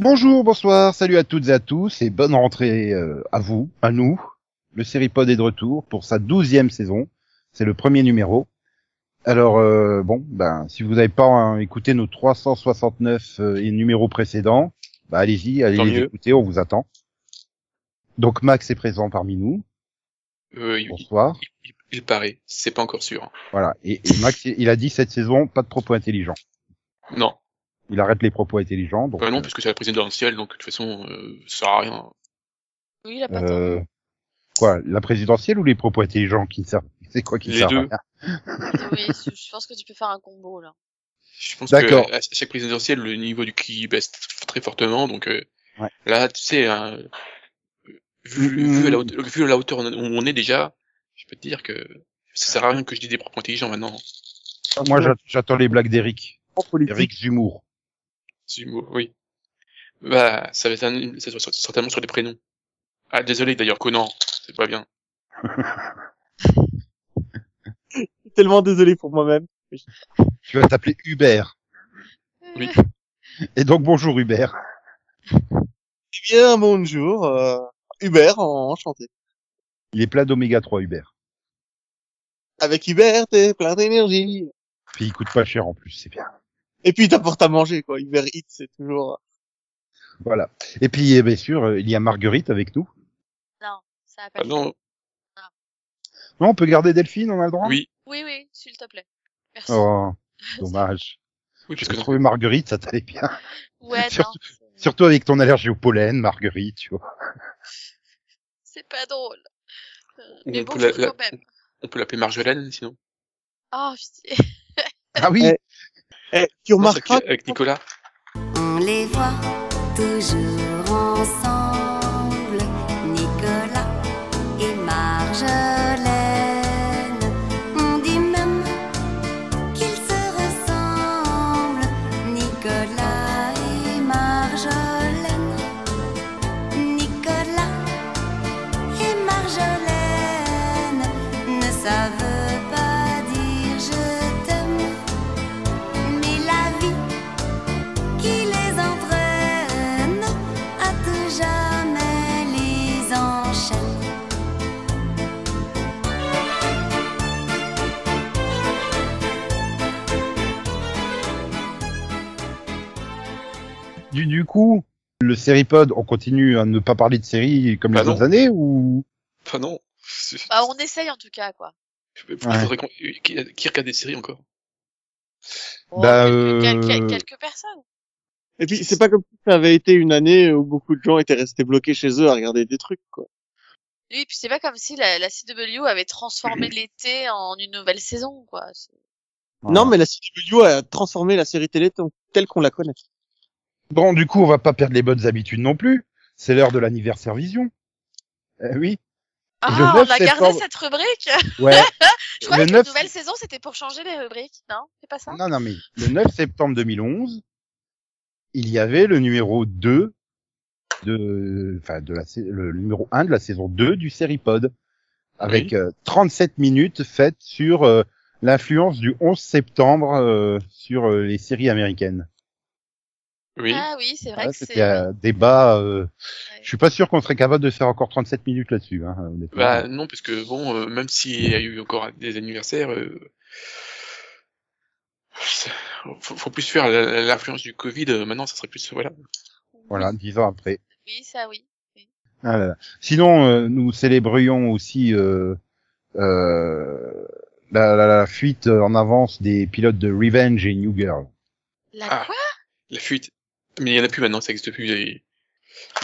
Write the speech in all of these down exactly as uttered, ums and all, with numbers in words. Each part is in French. Bonjour, bonsoir, salut à toutes et à tous et bonne rentrée euh, à vous, à nous. Le Série Pod est de retour pour sa douzième saison, c'est le premier numéro. Alors euh, bon, ben si vous n'avez pas hein, écouté nos trois cent soixante-neuf euh, numéros précédents, bah ben, allez-y, allez les écouter, on vous attend. Donc Max est présent parmi nous. Euh, bonsoir. Il, il, il paraît, c'est pas encore sûr. Voilà, et, et Max, il a dit cette saison, pas de propos intelligents. Non. Il arrête les propos intelligents. Donc, bah non, euh... parce que c'est la présidentielle, donc de toute façon, euh, ça sert à rien. Oui, il a pas euh... tort. Quoi, la présidentielle ou les propos intelligents qui servent? C'est quoi qui les sert deux. À rien. Oui, je pense que tu peux faire un combo là. Je pense D'accord. que à chaque présidentielle, le niveau du Q I baisse très fortement, donc euh, ouais. Là, tu sais, hein, vu, mmh. vu, la hauteur, vu la hauteur où on est déjà, je peux te dire que ça sert à rien que je dise des propos intelligents maintenant. Moi, j'attends les blagues d'Eric. Eric Zumour. Zumour, oui. Bah, ça va être un, ça sera certainement sur les prénoms. Ah, désolé d'ailleurs, Conan, c'est pas bien. Tellement désolé pour moi-même. Oui. Tu vas t'appeler Hubert. Oui. Et donc, bonjour Hubert. Eh bien, bonjour. Euh, Hubert, enchanté. Il est plein d'oméga trois, Hubert. Avec Hubert, t'es plein d'énergie. Puis il coûte pas cher en plus, c'est bien. Et puis il t'apporte à manger, quoi. Uber Eats, c'est toujours... Voilà. Et puis, bien sûr, il y a Marguerite avec nous. Non, ça va pas... Ah non. Non. Non, on peut garder Delphine, on a le droit ? Oui. Oui, oui, s'il te plaît. Merci. Oh, dommage. Oui, parce que je trouvais Marguerite, ça t'allait bien. Ouais, surtout, non. Surtout avec ton allergie au pollen, Marguerite, tu vois. C'est pas drôle. Mais on bon, je la... quand même. On peut l'appeler Marjolaine, sinon. Oh, putain. Ah oui. Eh, tu remarques avec Nicolas. On les voit toujours ensemble, Nicolas et Marjolaine. On dit même qu'ils se ressemblent, Nicolas et Marjolaine. Nicolas et Marjolaine ne savent pas dire je. Du, du coup, le série pod, on continue à ne pas parler de séries comme bah les autres années ou Enfin non. C'est... Bah on essaye en tout cas quoi. Ouais. Il faudrait qu'on... qui regarde des séries encore. Oh, bah quelques, euh... quelques, quelques personnes. Et puis c'est pas comme si ça avait été une année où beaucoup de gens étaient restés bloqués chez eux à regarder des trucs quoi. Oui, et puis c'est pas comme si la, la C W avait transformé l'été en une nouvelle saison quoi. C'est... Non, ouais. Mais la C W a transformé la série télé telle qu'on la connaît. Bon, du coup, on va pas perdre les bonnes habitudes non plus. C'est l'heure de l'anniversaire vision. Euh, oui. Ah, on a septembre... gardé cette rubrique. Ouais. Je crois que neuf... la nouvelle saison, c'était pour changer les rubriques. Non, c'est pas ça. Non, non, mais le neuf septembre deux mille onze, il y avait le numéro deux de, enfin, de la, le numéro un de la saison deux du Série Pod. Avec oui. euh, trente-sept minutes faites sur euh, l'influence du onze septembre euh, sur euh, les séries américaines. Oui. Ah oui, c'est vrai ah, que c'était c'est... un débat, euh... ouais. Je suis pas sûr qu'on serait capable de faire encore trente-sept minutes là-dessus, hein, honnêtement. Bah, non, parce que bon, euh, même s'il y a eu encore des anniversaires, euh... faut, faut plus faire l'influence du Covid, euh, maintenant ça serait plus, voilà. Voilà, dix ans après. Oui, ça oui. oui. Ah, là, là. Sinon, euh, nous célébrions aussi, euh, euh, la, la, la fuite en avance des pilotes de Revenge et New Girl. La ah. quoi? La fuite. Mais il y en a plus maintenant, ça existe plus, les,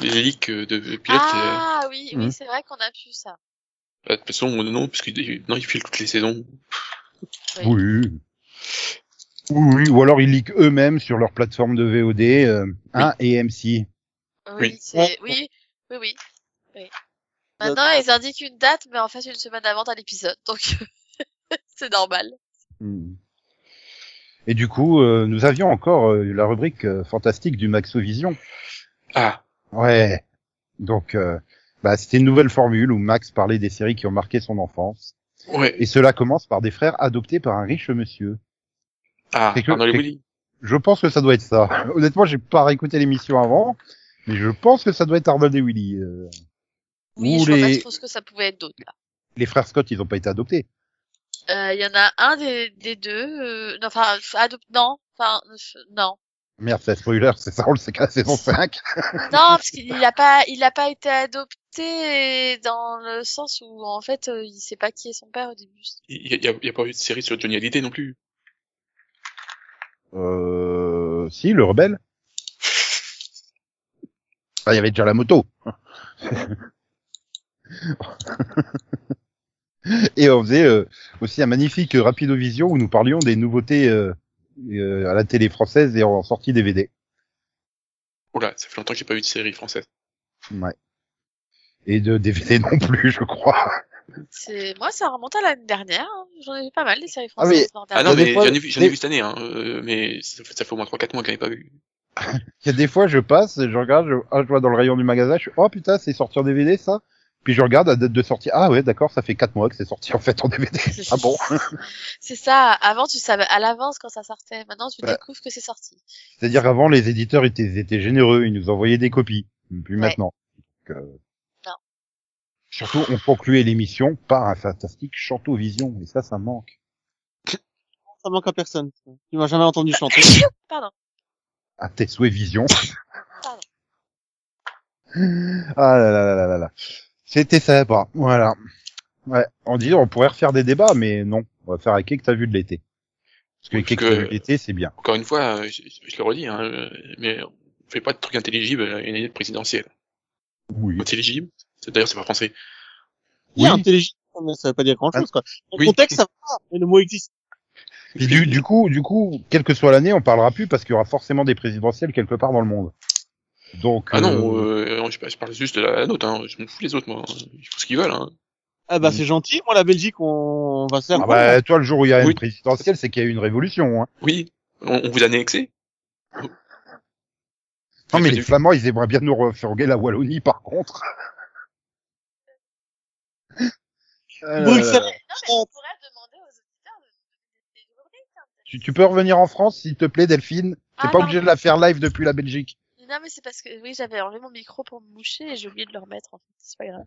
les leaks de pilotes. Ah euh... oui, oui, mmh. C'est vrai qu'on a plus ça. De toute façon, non, parce que non, ils filent toutes les saisons. Oui. Oui. Oui, ou alors ils leakent eux-mêmes sur leur plateforme de V O D, euh, oui. Hein, A M C. Oui, oui. C'est... oui, oui, oui, oui. Maintenant, ils indiquent une date, mais en fait, une semaine avant, t'as l'épisode. Donc, c'est normal. Mm. Et du coup, euh, nous avions encore euh, la rubrique euh, fantastique du Maxovision. Ah ouais. Donc, euh, bah, c'était une nouvelle formule où Max parlait des séries qui ont marqué son enfance. Ouais. Et cela commence par des frères adoptés par un riche monsieur. Ah, que, Arnold et Willy. Je pense que ça doit être ça. Honnêtement, j'ai pas réécouté l'émission avant, mais je pense que ça doit être Arnold et Willy. Euh, oui, je, les... je pense que ça pouvait être d'autres là. Les frères Scott, ils ont pas été adoptés. Il euh, y en a un des, des deux, euh, non, enfin, adop- non, enfin, non. Merde, c'est spoiler, c'est ça, on le sait qu'à la saison cinq. Non, parce qu'il a pas, il a pas été adopté dans le sens où, en fait, il sait pas qui est son père au début. Il y a, il y a pas eu de série sur Johnny Hallyday non plus. Euh, si, le rebelle. Ah, il y avait déjà la moto. Et on faisait euh, aussi un magnifique rapidovision où nous parlions des nouveautés euh, euh, à la télé française et en sortie D V D. Oula, ça fait longtemps que j'ai pas vu de série française. Ouais. Et de D V D non plus, je crois. C'est moi, ça remonte à l'année dernière. Hein. J'en ai vu pas mal des séries françaises. Ah, mais... ah non, mais fois, j'en ai vu, j'en ai vu cette année. Hein. Euh, mais ça fait, ça fait au moins trois quatre mois que j'en ai pas vu. Il y a des fois, je passe, je regarde, je, ah, je vois dans le rayon du magasin, je suis oh putain, c'est sorti en D V D ça. Puis je regarde la date de sortie. Ah ouais, d'accord, ça fait quatre mois que c'est sorti en fait en D V D. Ah bon? C'est ça. Avant, tu savais à l'avance quand ça sortait. Maintenant, tu bah. découvres que c'est sorti. C'est-à-dire qu'avant, les éditeurs étaient, étaient généreux. Ils nous envoyaient des copies. Puis ouais. Maintenant. Donc, euh... non. Surtout, on concluait l'émission par un fantastique Chanteau-Vision. Et ça, ça manque. Ça manque à personne. Tu m'as jamais entendu chanter. Pardon. À tes souhaits Vision. Pardon. Ah là là là là là là. C'était ça, bah, voilà. Ouais, on dit, on pourrait refaire des débats, mais non, on va faire avec qui que t'as vu de l'été. Parce que qui que t'as vu de l'été, c'est bien. Encore une fois, je, je le redis, hein, mais on fait pas de trucs intelligibles à une année de présidentielle. Oui. Intelligible, c'est, d'ailleurs, c'est pas français. Oui, oui. Intelligible, mais ça veut pas dire grand chose, quoi. En oui. contexte, ça va, mais le mot existe. Et du, du coup, du coup, quelle que soit l'année, on parlera plus parce qu'il y aura forcément des présidentielles quelque part dans le monde. Donc, ah non, euh... Euh, je parle juste de la nôtre, hein. Je m'en fous les autres, moi. Ils font ce qu'ils veulent. Hein. Ah bah mm. c'est gentil, moi la Belgique, on, on va se faire... Ah quoi, bah toi le jour où il y a oui. une présidentielle, c'est qu'il y a eu une révolution. Hein. Oui, on, on vous a annexé. Non mais, mais les du... Flamands, ils aimeraient bien nous refourguer la Wallonie par contre. euh... oui, ça... non, mais on pourrait demander aux auditeurs de... Tu, tu peux revenir en France, s'il te plaît, Delphine. T'es ah, pas obligé de la faire live depuis la Belgique. Non, mais c'est parce que, oui, j'avais enlevé mon micro pour me moucher et j'ai oublié de le remettre, en fait. C'est pas grave.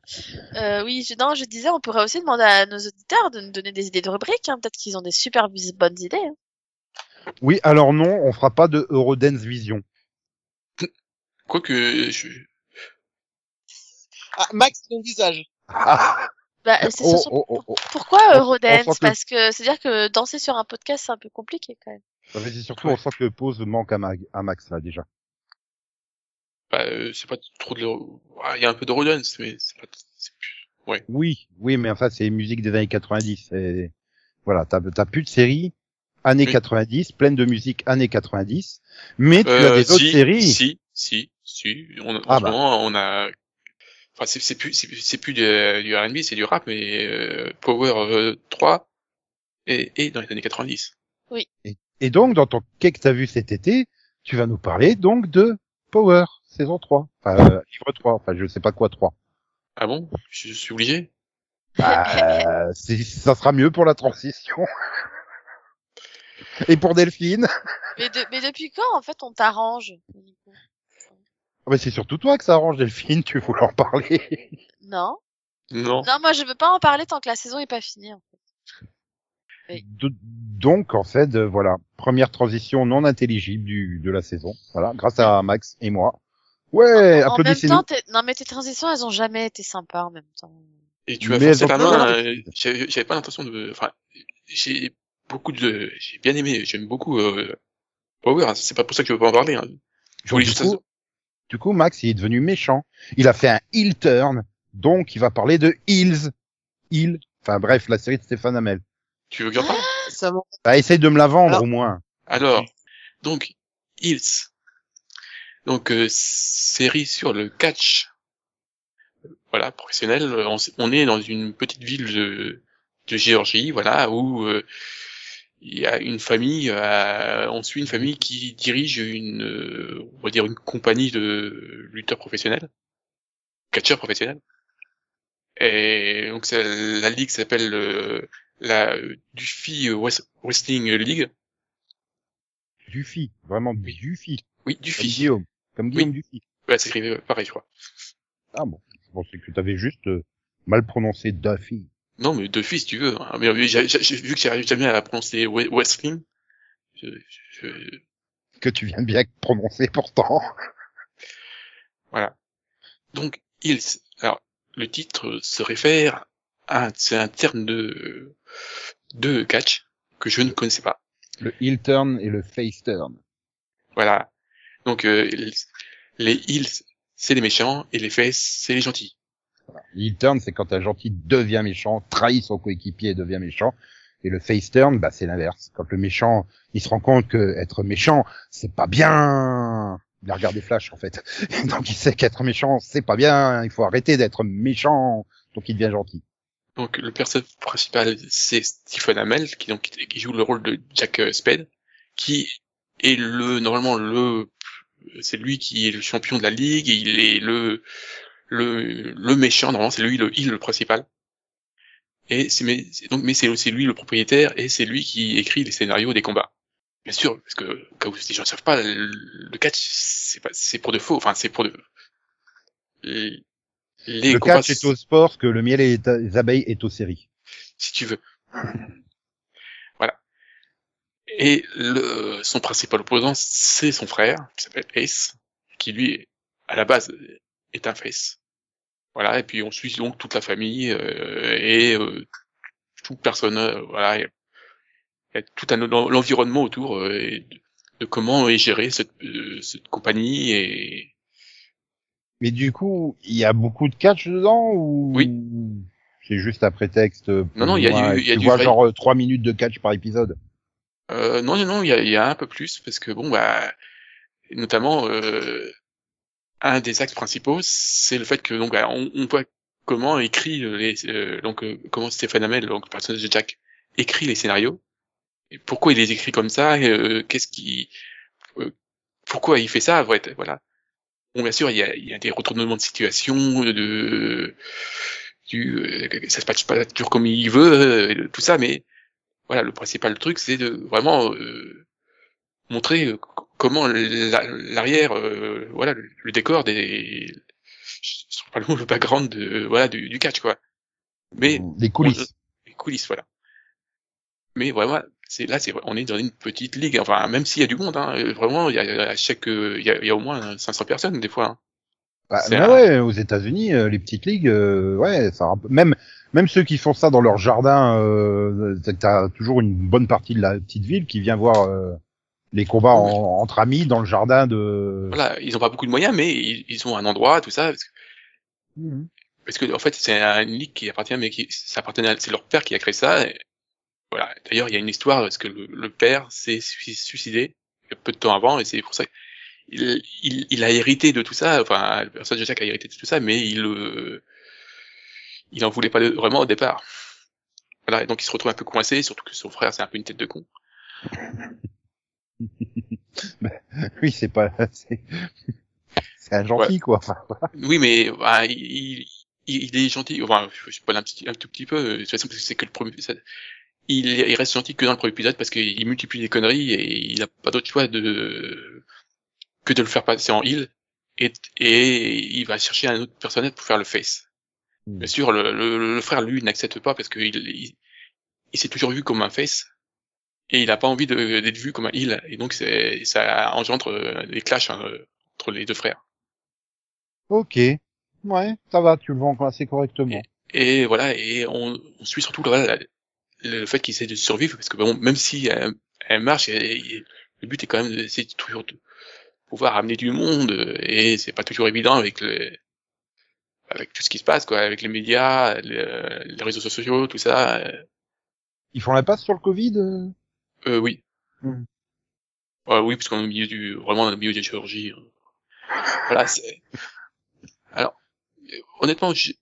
Euh, oui, je, non, je disais, on pourrait aussi demander à nos auditeurs de nous donner des idées de rubriques, hein. Peut-être qu'ils ont des super bonnes idées, hein. Oui, alors non, on fera pas de Eurodance Vision. Quoique, je... Ah, Max, ton visage. Ah. Bah, c'est oh, son... oh, oh, oh. Pourquoi Eurodance? Parce que, c'est-à-dire que danser sur un podcast, c'est un peu compliqué, quand même. Ça fait, c'est surtout, on sent que pause manque à, Mag... à Max, là, déjà. Bah, euh, c'est pas trop de... Ah, y a un peu de redance, mais c'est pas... C'est plus... Ouais. Oui, oui, mais enfin, c'est musique des années quatre-vingt-dix. Et... Voilà, t'as, t'as plus de séries années oui. quatre-vingt-dix, pleines de musique années quatre-vingt-dix, mais tu euh, as des si, autres séries. Si, si, si. On, en ah ce bah. moment, on a... Enfin, c'est, c'est plus, c'est, c'est plus de, du R and B, c'est du rap, mais euh, Power euh, trois et, et dans les années quatre-vingt-dix. Oui. Et, et donc, dans ton quai que t'as vu cet été, tu vas nous parler donc de Power. Saison trois, enfin, euh, livre trois, enfin, je sais pas quoi trois. Ah bon? Je, je suis obligé? Bah, c'est, ça sera mieux pour la transition. Et pour Delphine. Mais, de, mais depuis quand, en fait, on t'arrange? Ah bah, c'est surtout toi que ça arrange, Delphine, tu voulais en parler. Non. Non. Non, moi, je veux pas en parler tant que la saison est pas finie, en fait. Oui. De, donc, en fait, euh, voilà. Première transition non intelligible du, de la saison. Voilà. Grâce à Max et moi. Ouais, en, applaudissez-nous. En même temps, t'es... non mais tes transitions, elles ont jamais été sympas en même temps. Et tu vas forcer la main. Euh, j'avais, j'avais pas l'intention de. Enfin, j'ai beaucoup de. J'ai bien aimé. J'aime beaucoup. Euh... Power. Hein. C'est pas pour ça que je veux pas en parler. Hein. Je voulais du, juste coup, ça... du coup, Max, il est devenu méchant. Il a fait un heel turn. Donc, il va parler de heels. Heel. Enfin bref, la série de Stephen Amell. Tu veux que j'en parle ? Ça va. Bah, essaye de me la vendre alors, au moins. Alors, donc heels. Donc, euh, série sur le catch. voilà, professionnel. On, on est dans une petite ville de, de Géorgie, voilà, où euh, il y a une famille, euh, on suit une famille qui dirige une, euh, on va dire une compagnie de lutteurs professionnels, catcheurs professionnels. Et donc ça, la ligue s'appelle euh, la Duffy West, Wrestling League. Duffy, vraiment oui. Duffy. Oui, Duffy. Comme Guillaume, comme Guillaume oui. Duffy. Ouais, c'est écrit pareil, je crois. Ah bon, je pensais que tu avais juste euh, mal prononcé Duffy. Non, mais Duffy, si tu veux. Hein. Mais, mais, j'ai, j'ai, vu que j'arrive jamais à prononcer Wrestling, je, je... que tu viens bien prononcer pourtant. Voilà. Donc, il, alors, le titre se réfère à un, c'est un terme de, de catch que je ne connaissais pas. Le heel turn et le face turn. Voilà. Donc, euh, les heels, c'est les méchants et les faces, c'est les gentils. Le heel turn, c'est quand un gentil devient méchant, trahit son coéquipier et devient méchant. Et le face turn, bah, c'est l'inverse. Quand le méchant, il se rend compte que être méchant, c'est pas bien. Il a regardé Flash, en fait. Donc, il sait qu'être méchant, c'est pas bien. Il faut arrêter d'être méchant. Donc, il devient gentil. Donc, le personnage principal, c'est Stephen Amell, qui, donc, qui joue le rôle de Jack Spade, qui est le, normalement, le, c'est lui qui est le champion de la ligue, et il est le, le le méchant, normalement c'est lui le il le principal, et c'est mais c'est, donc mais c'est c'est lui le propriétaire, et c'est lui qui écrit les scénarios des combats, bien sûr, parce que quand les gens ne savent pas, le, le catch c'est pas c'est pour de faux, enfin c'est pour de et, les le combats, catch est au sport que le miel et les abeilles est aux séries, si tu veux. Voilà. Et le son principal opposant, c'est son frère qui s'appelle Ace, qui lui à la base est un face. Voilà, et puis on suit donc toute la famille, euh, et euh, toute personne, euh, voilà, il y a tout un l'environnement autour, euh, et de, de comment est gérée cette, euh, cette compagnie. Et mais du coup, il y a beaucoup de catch dedans, ou oui. C'est juste un prétexte? Non, non, il y a du, il y a tu du vois vrai... genre trois minutes de catch par épisode. Euh, non, non, non, il y a, il y a un peu plus, parce que bon, bah, notamment. Euh, Un des axes principaux, c'est le fait que donc on, on voit comment écrit les euh, donc euh, comment Stephen Amell, donc le personnage de Jack, écrit les scénarios. Et pourquoi il les écrit comme ça, et, euh, qu'est-ce qui euh, pourquoi il fait ça, voilà. Bon, bien sûr, il y a, il y a des retournements de situation, de du euh, ça se passe pas toujours comme il veut, euh, tout ça, mais voilà, le principal truc, c'est de vraiment euh, montrer euh, comment l'arrière, euh, voilà, le, le décor des, je sais pas le mot, le background de, voilà, du, du catch, quoi. Mais les coulisses, les coulisses, voilà. Mais vraiment, c'est là, c'est, on est dans une petite ligue. Enfin, même s'il y a du monde, hein, vraiment, il y a à chaque, il y a, il y a au moins cinq cents personnes des fois. Hein. Bah, bah un... ouais, aux États-Unis, euh, les petites ligues, euh, ouais, ça, même, même ceux qui font ça dans leur jardin, euh, t'as toujours une bonne partie de la petite ville qui vient voir. Euh... Les combats en, oui. entre amis dans le jardin de. Voilà, ils ont pas beaucoup de moyens, mais ils, ils ont un endroit, tout ça. Parce que, mmh. parce que en fait, c'est une ligue qui appartient, mais qui, ça appartenait, à, c'est leur père qui a créé ça. Et, voilà. D'ailleurs, il y a une histoire parce que le, le père s'est suicidé peu de temps avant, et c'est pour ça qu'il il, il a hérité de tout ça. Enfin, le personnage de Jack a hérité de tout ça, mais il euh, il en voulait pas vraiment au départ. Voilà, et donc il se retrouve un peu coincé, surtout que son frère, c'est un peu une tête de con. Bah, oui, c'est pas, c'est, c'est un gentil, ouais. Quoi. Enfin, voilà. Oui, mais, bah, il, il, il est gentil, enfin, je sais pas, un petit, un tout petit peu, de toute façon, parce que c'est que le premier, ça, il, il reste gentil que dans le premier épisode, parce qu'il multiplie les conneries, et il a pas d'autre choix de, que de le faire passer en heel, et, et il va chercher un autre personnage pour faire le face. Mmh. Bien sûr, le, le, le frère, lui, n'accepte pas, parce qu'il, il, il s'est toujours vu comme un face. Et il a pas envie de, d'être vu comme un heel, et donc c'est, ça engendre des clashs, hein, entre les deux frères. Ok, ouais, ça va, tu le vends assez correctement. Et, et voilà, et on, on suit surtout voilà, le, le fait qu'il essaie de survivre, parce que bon, même si elle, elle marche, elle, elle, le but est quand même d'essayer toujours de pouvoir amener du monde, et c'est pas toujours évident avec le, avec tout ce qui se passe, quoi, avec les médias, le, les réseaux sociaux, tout ça. Ils font la passe sur le Covid? Euh, oui. Mmh. Euh, oui, parce qu'on est au milieu du, vraiment, on est au milieu des chirurgies. Voilà, c'est, alors, honnêtement, j'ai,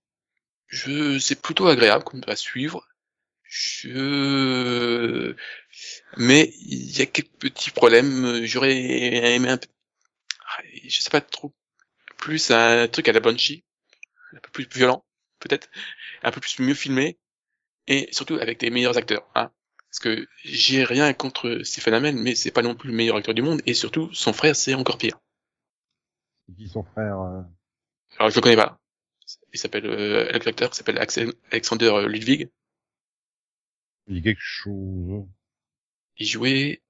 Je, c'est plutôt agréable comme à suivre. Je, mais il y a quelques petits problèmes. J'aurais aimé un peu, je sais pas trop, plus un truc à la Banshee, un peu plus violent, peut-être, un peu plus mieux filmé, et surtout avec des meilleurs acteurs, hein. Parce que j'ai rien contre Stephen Amell, mais c'est pas non plus le meilleur acteur du monde, et surtout, son frère, c'est encore pire. C'est qui son frère? Euh... Alors, je le connais pas. Il s'appelle, euh, l'acteur s'appelle Alexander Ludwig. Il dit quelque chose. Il jouait...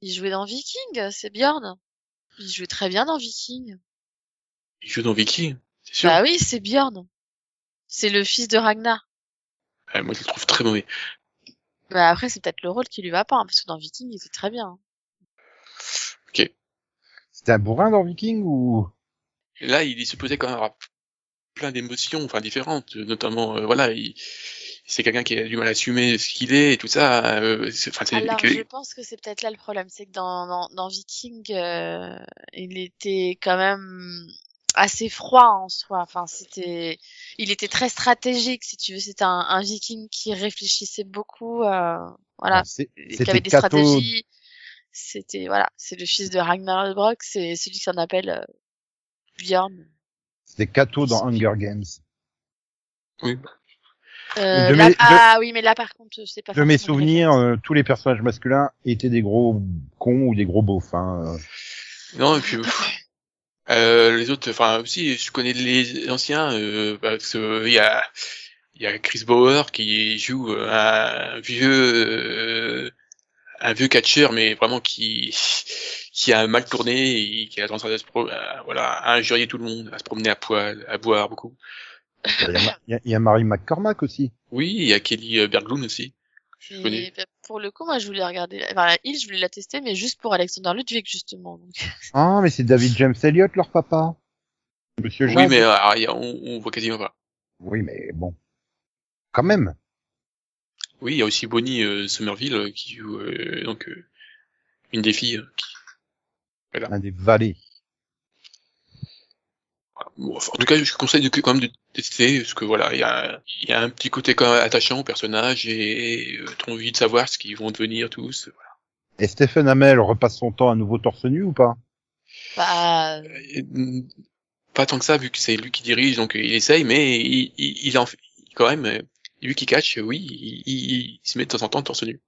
Il jouait dans Viking, c'est Bjorn. Il jouait très bien dans Viking. Il joue dans Viking, c'est sûr. Bah oui, c'est Bjorn. C'est le fils de Ragnar. Ouais, moi, je le trouve très mauvais. Bah après, c'est peut-être le rôle qui lui va pas, hein, parce que dans Viking, il était très bien. Hein. Ok. C'était un bourrin dans Viking, ou... Là, il se posait quand même plein d'émotions, enfin, différentes, notamment, euh, voilà, il... c'est quelqu'un qui a du mal à assumer ce qu'il est et tout ça. Euh, c'est, c'est... Alors, je pense que c'est peut-être là le problème, c'est que dans, dans, dans Viking, euh, il était quand même assez froid en soi. Enfin, c'était, il était très stratégique, si tu veux. C'était un, un Viking qui réfléchissait beaucoup, euh, voilà, c'est, qui avait des Kato... stratégies. C'était, voilà, c'est le fils de Ragnar Lodbrok, c'est celui qui s'en appelle euh, Bjorn. C'était Kato dans Hunger Games. Oui. Euh, là, mes, ah de, oui, mais là par contre, c'est pas. De mes souvenirs, euh, tous les personnages masculins étaient des gros cons ou des gros beaufs. Hein. Non, et puis euh, les autres, enfin aussi, je connais les anciens. Euh, parce il euh, y a, il y a Chris Bauer qui joue un vieux, euh, un vieux catcheur, mais vraiment qui, qui a mal tourné et qui a tendance à se, pro- à, voilà, à injurier tout le monde, à se promener à poil, à boire beaucoup. Il y, a, il y a Mary McCormack aussi. Oui, il y a Kelly Berglund aussi. Je et pour le coup, moi, je voulais regarder, enfin, il, je voulais la tester, mais juste pour Alexander Ludwig, justement. Donc. Ah, mais c'est David James Elliott, leur papa. Monsieur Oui, Jean, mais alors, a, on, on voit quasiment pas. Oui, mais bon. Quand même. Oui, il y a aussi Bonnie euh, Somerville, qui joue, euh, donc, euh, une des filles. Euh, qui... voilà. Un des valets. Enfin, en tout cas, je conseille de, quand même de tester, parce que voilà, il y a, y a un petit côté quand même attachant au personnage et, et euh, t'as envie de savoir ce qu'ils vont devenir tous. Voilà. Et Stephen Amell repasse son temps à nouveau torse nu ou pas? Bah, euh, pas tant que ça, vu que c'est lui qui dirige, donc il essaye, mais il, il, il en fait quand même. Lui qui catch, oui, il, il, il se met de temps en temps torse nu.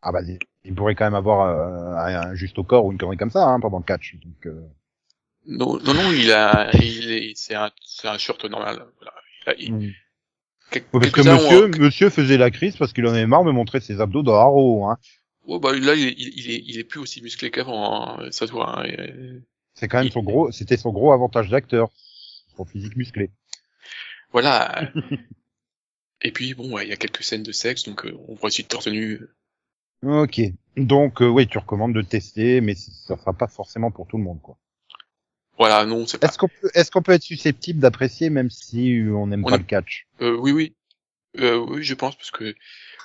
Ah bah, il pourrait quand même avoir euh, un, un juste au corps ou une connerie comme ça hein, pendant le catch. Donc, euh... Non, non, non, il a, il est, c'est un, c'est un short normal. Voilà. Il a, il... Mmh. Quelque, parce que monsieur, ont... monsieur faisait la crise parce qu'il en avait marre de montrer ses abdos dans Arrow, hein. Oh, bah, là, il est, il est, il est plus aussi musclé qu'avant, hein. Ça se voit, hein. C'est quand même il... son gros, c'était son gros avantage d'acteur. Son physique musclé. Voilà. Et puis, bon, ouais, il y a quelques scènes de sexe, donc, euh, on voit aussi de torse nu. Ok. Donc, euh, oui, tu recommandes de tester, mais ça sera pas forcément pour tout le monde, quoi. Voilà, non, c'est pas. Est-ce qu'on peut, est-ce qu'on peut être susceptible d'apprécier même si on n'aime pas a... le catch? Euh, oui, oui. Euh, oui, je pense, parce que,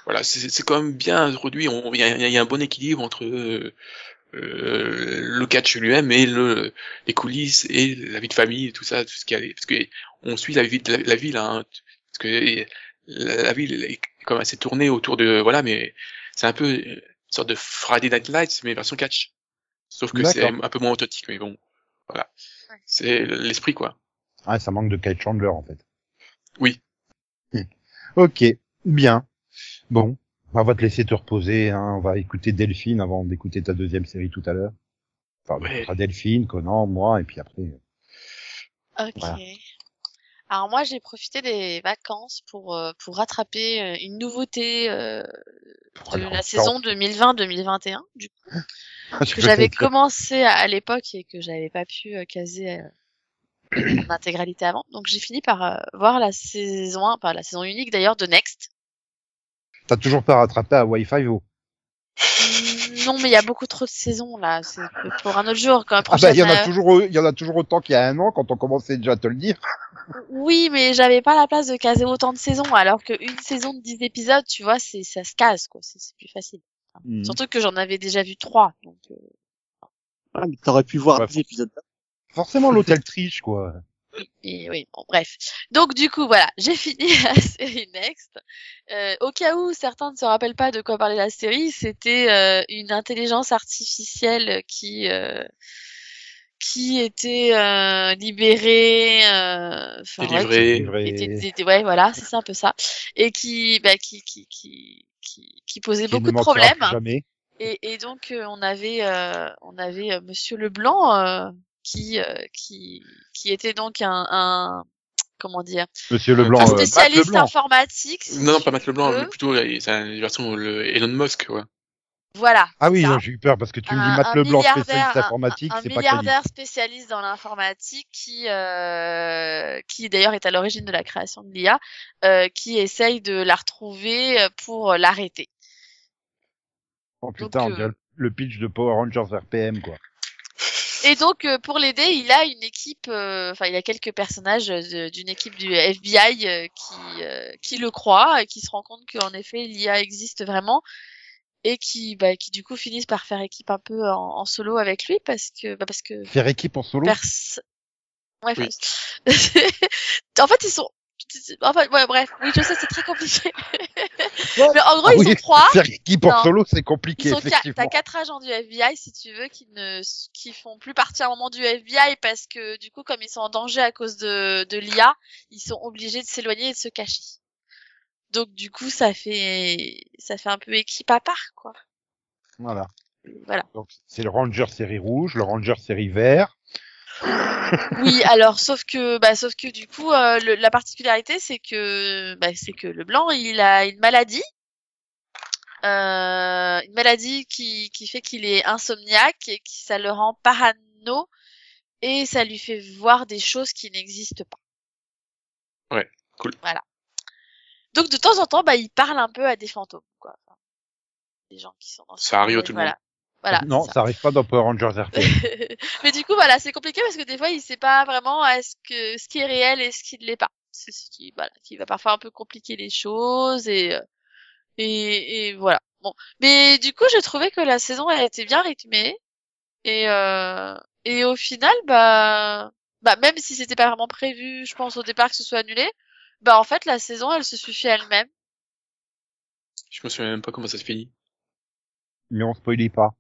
voilà, c'est, c'est quand même bien introduit. On, il y a, y a un bon équilibre entre, euh, le catch lui-même et le, les coulisses et la vie de famille et tout ça, tout ce qu'il y a. Parce que, on suit la vie de la, la ville, hein. Parce que, la, la ville est comme assez tournée autour de, voilà, mais c'est un peu une sorte de Friday Night Lights, mais version catch. Sauf que D'accord. c'est un peu moins authentique, mais bon. Voilà. Ouais. C'est l'esprit, quoi. Ah, ça manque de Kyle Chandler, en fait. Oui. Ok. Bien. Bon. On va te laisser te reposer, hein. On va écouter Delphine avant d'écouter ta deuxième série tout à l'heure. Enfin, ouais. On Delphine, Conan, moi, et puis après. Ok. Voilà. Alors, moi, j'ai profité des vacances pour, euh, pour rattraper une nouveauté, euh, de la saison deux mille vingt deux mille vingt et un, du coup. que j'avais commencé à, à l'époque et que j'avais pas pu euh, caser euh, en intégralité avant. Donc j'ai fini par euh, voir la saison un, par la saison unique d'ailleurs de Next. T'as toujours pas rattrapé à Wi-Fi ou mmh, non, mais il y a beaucoup trop de saisons là, c'est pour un autre jour quand même. Ah bah il y en a euh... toujours il y en a toujours autant qu'il y a un an quand on commençait déjà à te le dire. Oui, mais j'avais pas la place de caser autant de saisons alors qu'une saison de dix épisodes, tu vois, c'est ça se case quoi, c'est, c'est plus facile. Mmh. Surtout que j'en avais déjà vu trois, donc. Euh... Ah, mais t'aurais pu voir ouais, des épisodes. Forcément l'hôtel triche, quoi. Et oui, bon, bref. Donc du coup, voilà, j'ai fini la série Next. Euh, au cas où certains ne se rappellent pas de quoi parlait la série, c'était euh, une intelligence artificielle qui euh, qui était euh, libérée, euh, délivrée, ouais, qui, était, était, ouais, voilà, c'est un peu ça, et qui, bah, qui, qui, qui, qui, qui posait qui beaucoup de problèmes. Jamais. Et, et donc euh, on avait, euh, on avait euh, Monsieur Leblanc. Euh, qui qui qui était donc un un comment dire Monsieur Leblanc, un spécialiste Leblanc. informatique si non pas Matt Leblanc, mais plutôt c'est une version le Elon Musk, ouais. Voilà. Ah oui, j'ai eu peur parce que tu me dis Matt Leblanc spécialiste informatique, c'est pas crédible. Un milliardaire spécialiste dans l'informatique qui euh, qui d'ailleurs est à l'origine de la création de l'I A, euh, qui essaye de la retrouver pour l'arrêter. Oh putain, donc, on dirait euh... le pitch de Power Rangers R P M, quoi. Et donc euh, pour l'aider, il a une équipe, enfin euh, il a quelques personnages de, d'une équipe du F B I euh, qui euh, qui le croient et qui se rend compte qu'en effet l'I A existe vraiment et qui bah qui du coup finissent par faire équipe un peu en, en solo avec lui parce que bah parce que faire équipe en solo. Pers- ouais. Oui. En fait ils sont Enfin, ouais, bref, oui, je sais, c'est très compliqué. Ouais. Mais en gros, ah ils oui, sont trois. Faire équipe en solo, c'est compliqué, effectivement. Ca... T'as quatre agents du F B I, si tu veux, qui ne, qui font plus partie à un moment du F B I parce que, du coup, comme ils sont en danger à cause de, de l'I A, ils sont obligés de s'éloigner et de se cacher. Donc, du coup, ça fait, ça fait un peu équipe à part, quoi. Voilà. Voilà. Donc, c'est le Ranger série rouge, le Ranger série vert. Oui, alors sauf que bah sauf que du coup euh, le, la particularité c'est que bah c'est que Leblanc, il a une maladie euh une maladie qui qui fait qu'il est insomniaque et qui ça le rend parano et ça lui fait voir des choses qui n'existent pas. Ouais, cool. Voilà. Donc de temps en temps bah il parle un peu à des fantômes quoi. Enfin, des gens qui sont dans ça arrive à tout le voilà. monde. Voilà, non, ça. ça arrive pas dans Power Rangers R P. Mais du coup, voilà, c'est compliqué parce que des fois, il sait pas vraiment est-ce que ce qui est réel et ce qui ne l'est pas. C'est ce qui, voilà, qui va parfois un peu compliquer les choses et et, et voilà. Bon, mais du coup, j'ai trouvé que la saison elle était bien rythmée et euh, et au final, bah bah même si c'était pas vraiment prévu, je pense au départ que ce soit annulé, bah en fait la saison elle se suffit elle-même. Je me souviens même pas comment ça se finit. Mais on spoilait pas.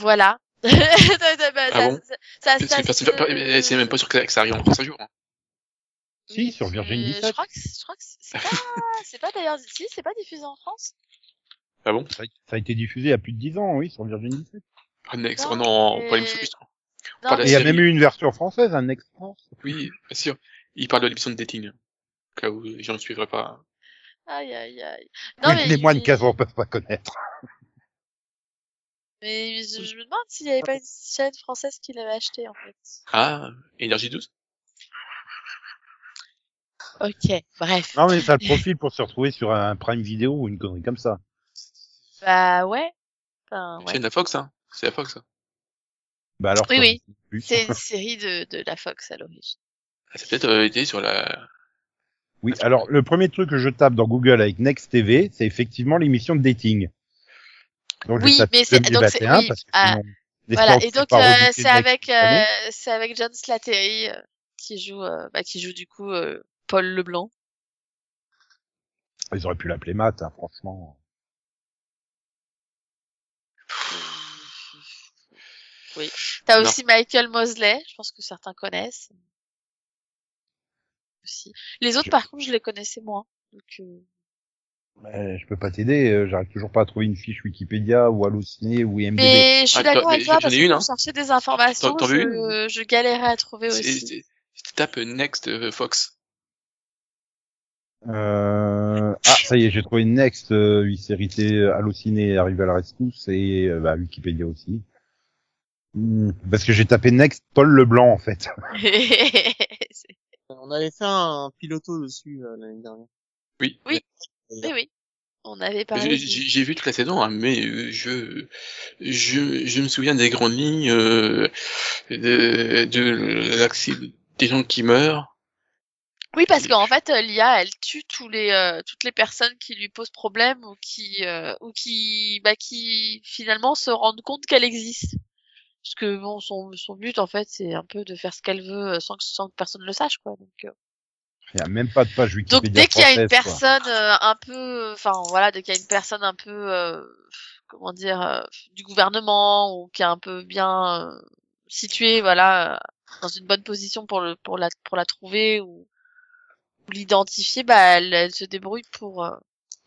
Voilà. ça, ah bon ça, ça, ça, c'est, ça, c'est, c'est même pas sûr que ça arrive en France un jour. Hein. Si, sur Virginie. Je crois que, je crois que c'est, c'est pas, c'est pas d'ailleurs, si, c'est pas diffusé en France. Ah bon? Ça, ça a été diffusé il y a plus de dix ans, oui, sur Virginie dix-sept. Ah, Next, non, non, mais... pas les focus. Il y a même eu une version française, un hein, Next France. Oui, bien sûr. Il parle de l'émission de dating. Au cas où les gens ne suivraient pas. Aïe, aïe, aïe. Non, mais. Les mais, moins de quinze ans peuvent pas connaître. Mais je, je me demande s'il n'y avait pas une chaîne française qui l'avait acheté en fait. Ah, Énergie douze. Ok, bref. Non mais ça le profil pour se retrouver sur un Prime Vidéo ou une connerie comme ça. Bah ouais. Enfin, ouais. C'est de la Fox, hein. C'est la Fox. Hein. Bah alors. Oui oui. Plus. C'est une série de de la Fox à l'origine. Ah, c'est peut-être euh, été sur la. Oui, ah, alors le premier truc que je tape dans Google avec Next T V, c'est effectivement l'émission de dating. Donc, oui, mais c'est donc c'est oui, ah, voilà et donc euh, c'est avec euh, c'est avec John Stamos euh, qui joue euh, bah qui joue du coup euh, Paul LeBlanc. Ils auraient pu l'appeler Matt, hein, franchement. Oui. T'as non. aussi Michael Mosley, je pense que certains connaissent. Aussi. Les autres, je... par contre, je les connaissais moins. Donc. Euh... Mais je peux pas t'aider, j'arrive toujours pas à trouver une fiche Wikipédia ou Allociné ou I M D B. Mais je suis d'accord ah, avec toi parce que pour chercher des informations, t'en, t'en je, je galérais à trouver c'est, aussi. C'est, je tape Next Fox. Euh... Ah, ça y est, j'ai trouvé Next, euh, série T, Allociné, Arrivé à la rescousse et bah, Wikipédia aussi. Mmh, parce que j'ai tapé Next Paul Leblanc en fait. On avait fait un piloto dessus euh, l'année dernière. Oui. Oui. Oui, oui. On avait parlé. J'ai, j'ai vu toute la saison, hein, mais je, je, je me souviens des grandes lignes, euh, de, de l'accident, des gens qui meurent. Oui, parce qu'en fait, l'I A, elle tue tous les, euh, toutes les personnes qui lui posent problème ou qui, euh, ou qui, bah, qui finalement se rendent compte qu'elle existe. parce que bon, son son but en fait, c'est un peu de faire ce qu'elle veut sans que sans que personne le sache, quoi. Donc euh... il y a même pas de page Wikipédia. Donc dès qu'il y a une personne euh, un peu, enfin voilà, dès qu'il y a une personne un peu, euh, comment dire, euh, du gouvernement ou qui est un peu bien euh, située, voilà, dans une bonne position pour le pour la pour la trouver ou, ou l'identifier, bah elle, elle se débrouille pour euh,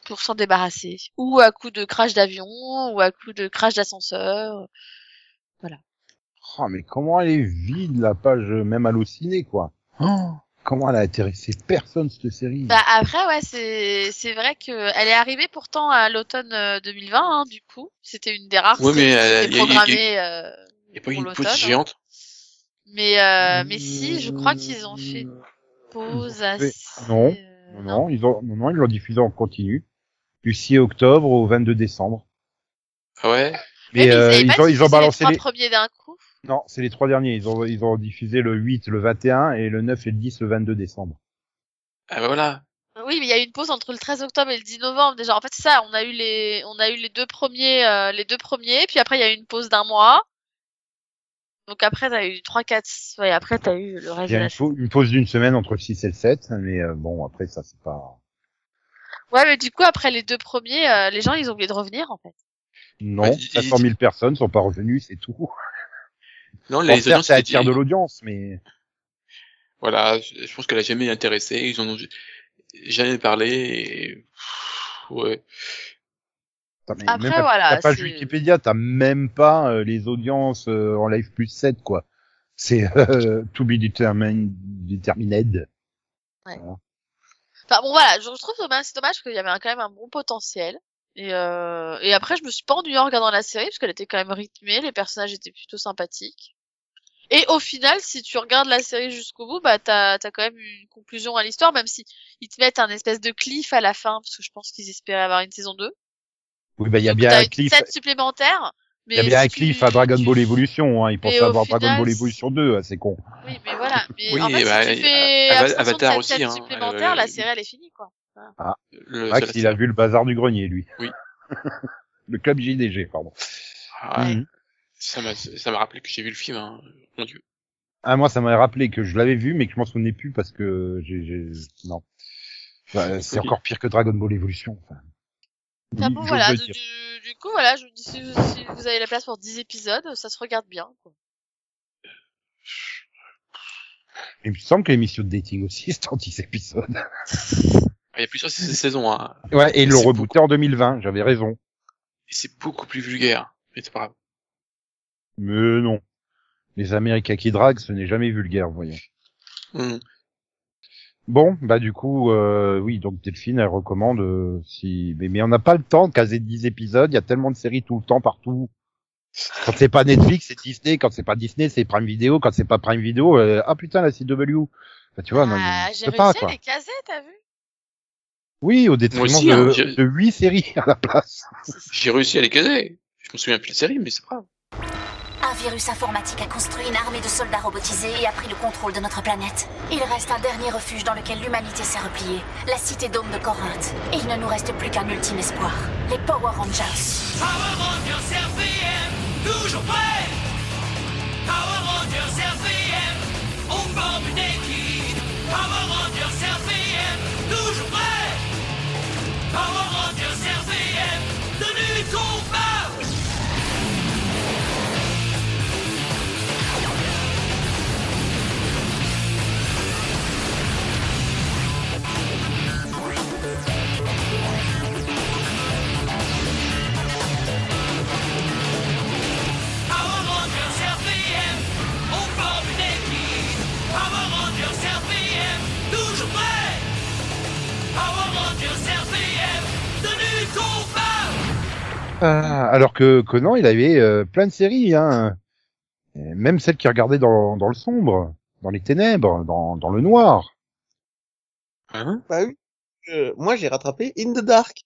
pour s'en débarrasser, ou à coup de crash d'avion, ou à coup de crash d'ascenseur, voilà. Oh mais comment elle est vide la page, même hallucinée quoi. Oh. Comment elle a intéressé personne cette série. Bah après ouais, c'est c'est vrai que elle est arrivée pourtant à l'automne deux mille vingt hein, du coup, c'était une des rares ouais, séries euh, qui était programmée euh, pour l'automne. Il y a pas eu une pause géante. Mais euh, mais si, je crois qu'ils ont fait une pause assez... Non, non, non, ils ont non, non, ils l'ont diffusée en continu du six octobre au vingt-deux décembre. Ouais. Mais, mais euh, ils, ils ont ils ont balancé les trois premiers d'un coup. Non, c'est les trois derniers. Ils ont, ils ont diffusé le huit, le vingt et un, et le neuf et le dix, le vingt-deux décembre. Ah ben voilà. Oui, mais il y a eu une pause entre le treize octobre et le dix novembre. Déjà, en fait, c'est ça. On a eu les, on a eu les deux premiers, euh, les deux premiers. Puis après, il y a eu une pause d'un mois. Donc après, t'as eu trois, quatre, ouais, après, t'as eu le reste. Il y a une, une pause d'une semaine entre le six et le sept. Mais euh, bon, après, ça, c'est pas... Ouais, mais du coup, après les deux premiers, euh, les gens, ils ont oublié de revenir, en fait. Non, ouais, cinq cent mille personnes sont pas revenues, c'est tout. Non, les audiences, ça attire de l'audience, mais... Voilà, je pense qu'elle a jamais intéressé, ils en ont jamais parlé, et... ouais. Putain, après, même voilà. T'as pas Wikipédia, t'as même pas euh, les audiences euh, en live plus sept, quoi. C'est euh, to be determined. determined. Ouais. Voilà. Enfin, bon, voilà, je trouve dommage, c'est dommage qu'il y avait un, quand même un bon potentiel. Et, euh, et après, je me suis pas ennuyée en regardant la série, parce qu'elle était quand même rythmée, les personnages étaient plutôt sympathiques. Et au final, si tu regardes la série jusqu'au bout, bah, t'as, t'as quand même une conclusion à l'histoire, même si ils te mettent un espèce de cliff à la fin, parce que je pense qu'ils espéraient avoir une saison deux. Oui, bah, il y a donc, bien t'as un cliff. Une supplémentaire. Il y a bien si un cliff tu, à Dragon tu... Ball Evolution, hein. Ils pensaient avoir final, Dragon Ball Evolution deux, hein, c'est con. Oui, mais voilà. Mais oui, en fait, bah, si tu fais Avatar aussi, hein. Supplémentaire, euh, la série, elle est finie, quoi. Ah, le Max, il a vu le bazar du grenier, lui. Oui. Le club J D G, pardon. Ah, mm-hmm. Ça m'a, ça m'a rappelé que j'ai vu le film, hein. Mon Dieu. Ah, moi, ça m'a rappelé que je l'avais vu, mais que je m'en souvenais plus parce que j'ai, j'ai... non. Enfin, c'est okay. Encore pire que Dragon Ball Evolution, enfin. Ah bon, voilà. Du, du coup, voilà, je vous dis, si vous, si vous avez la place pour dix épisodes, ça se regarde bien, quoi. Il me semble que l'émission de dating aussi, c'est en dix épisodes. Il y a plusieurs saisons, hein. Ouais, et ils l'ont rebooté beaucoup... en deux mille vingt, j'avais raison. Et c'est beaucoup plus vulgaire, mais c'est pas grave. Mais non. Les Américains qui draguent, ce n'est jamais vulgaire, vous voyez. Mm. Bon, bah du coup, euh, oui, donc Delphine, elle recommande, euh, si... Mais, mais on n'a pas le temps de caser dix épisodes, il y a tellement de séries tout le temps, partout. Quand c'est pas Netflix, c'est Disney, quand c'est pas Disney, c'est Prime Video, quand c'est pas Prime Video, euh... ah putain, la C W. Bah tu vois, ah, non, mais... j'ai réussi pas, à les caser, t'as vu? Oui, au détriment aussi, de, hein, de huit séries à la place. J'ai réussi à les caser. Je me souviens plus de séries, mais c'est pas grave. Un virus informatique a construit une armée de soldats robotisés et a pris le contrôle de notre planète. Il reste un dernier refuge dans lequel l'humanité s'est repliée, la cité dôme de Corinthe. Et il ne nous reste plus qu'un ultime espoir, les Power Rangers. Power Rangers R V M, toujours prêts. Power Rangers R V M, on forme une équipe. Power Rangers R V M, toujours prêts. Power Rangers R V M, de lutte on va! Power Rangers R V M, on forme une équipe. Power Rangers R V M, toujours prêts. Power Rangers R V M. Ah, alors que Conan, il avait euh, plein de séries, hein. Et même celles qui regardaient dans, dans le sombre, dans les ténèbres, dans, dans le noir. Hein? Bah oui. Euh, moi, j'ai rattrapé In the Dark.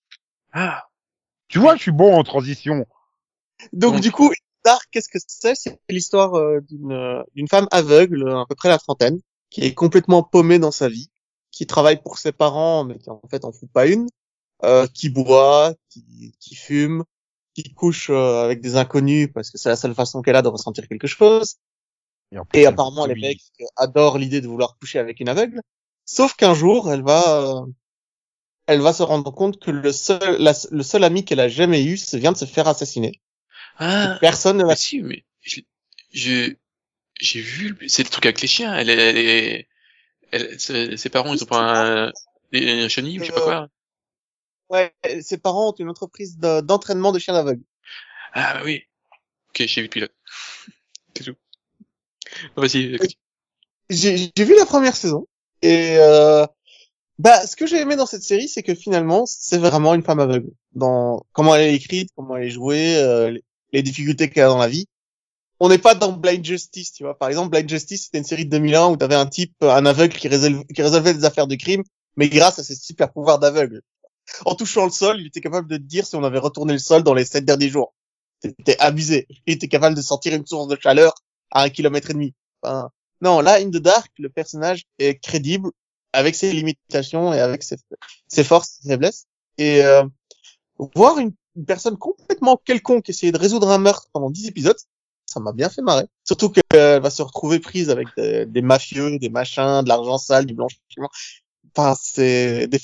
Ah. Tu vois, je suis bon en transition. Donc, mmh. du coup, In the Dark, qu'est-ce que c'est? C'est l'histoire euh, d'une, euh, d'une femme aveugle, à peu près la trentaine, qui est complètement paumée dans sa vie, qui travaille pour ses parents, mais qui en fait en fout pas une, euh, qui boit, qui, qui fume, qui couche euh, avec des inconnus parce que c'est la seule façon qu'elle a de ressentir quelque chose. Et, plus, et apparemment, les mecs adorent l'idée de vouloir coucher avec une aveugle. Sauf qu'un jour, elle va, euh, elle va se rendre compte que le seul, la, le seul ami qu'elle a jamais eu, se vient de se faire assassiner. Ah. Personne ne l'a. Si, mais je, je, j'ai vu, c'est le truc avec les chiens. Elle, elle, elle, elle ses, ses parents, ils ont pas un, un chenille, euh, je sais pas quoi. Ouais, ses parents ont une entreprise de, d'entraînement de chiens d'aveugle. Ah, bah oui. Ok, j'ai vu le pilote. C'est tout. Vas-y. J'ai, j'ai vu la première saison. Et euh, bah ce que j'ai aimé dans cette série, c'est que finalement c'est vraiment une femme aveugle dans comment elle est écrite, comment elle est jouée, euh, les, les difficultés qu'elle a dans la vie. On n'est pas dans Blind Justice, tu vois. Par exemple, Blind Justice, c'était une série de deux mille un où t'avais un type, un aveugle qui résolvait, qui résolvait des affaires de crime, mais grâce à ses super pouvoirs d'aveugle. En touchant le sol, il était capable de te dire si on avait retourné le sol dans les sept derniers jours. C'était abusé. Il était capable de sentir une source de chaleur à un kilomètre et demi. Enfin, non, là, In the Dark, le personnage est crédible avec ses limitations et avec ses, ses forces, ses faiblesses. Et euh, voir une, une personne complètement quelconque essayer de résoudre un meurtre pendant dix épisodes, ça m'a bien fait marrer. Surtout qu'elle euh, va se retrouver prise avec des, des mafieux, des machins, de l'argent sale, du blanchiment. Enfin, c'est des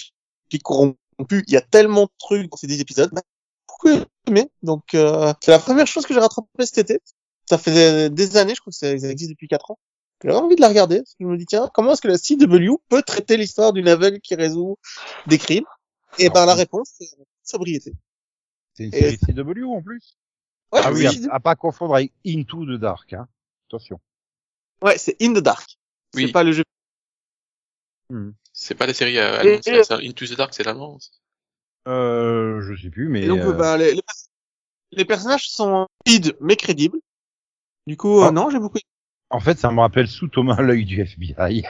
flics corrompus. Il y a tellement de trucs dans ces dix épisodes. Bah, pourquoi aimer ? Donc, euh, c'est la première chose que j'ai rattrapée cet été. Ça fait des années, je crois que ça existe depuis quatre ans. J'avais envie de la regarder, parce que je me dis, tiens, comment est-ce que la C W peut traiter l'histoire d'une aveugle qui résout des crimes? Et ben, la réponse, c'est sobriété. C'est une série et... C W, en plus? Ouais, ah oui, C W... à, à pas confondre avec Into the Dark, hein. Attention. Ouais, c'est In the Dark. Oui. C'est pas le jeu. Hmm. C'est pas la série euh, allemande, et... c'est Into the Dark, c'est l'allemand. Euh, je sais plus, mais... Et donc, euh... bah, les, les, les personnages sont vides, mais crédibles. Du coup, ah. euh, non, j'ai beaucoup... En fait, ça me rappelle Sous Thomas l'œil du F B I.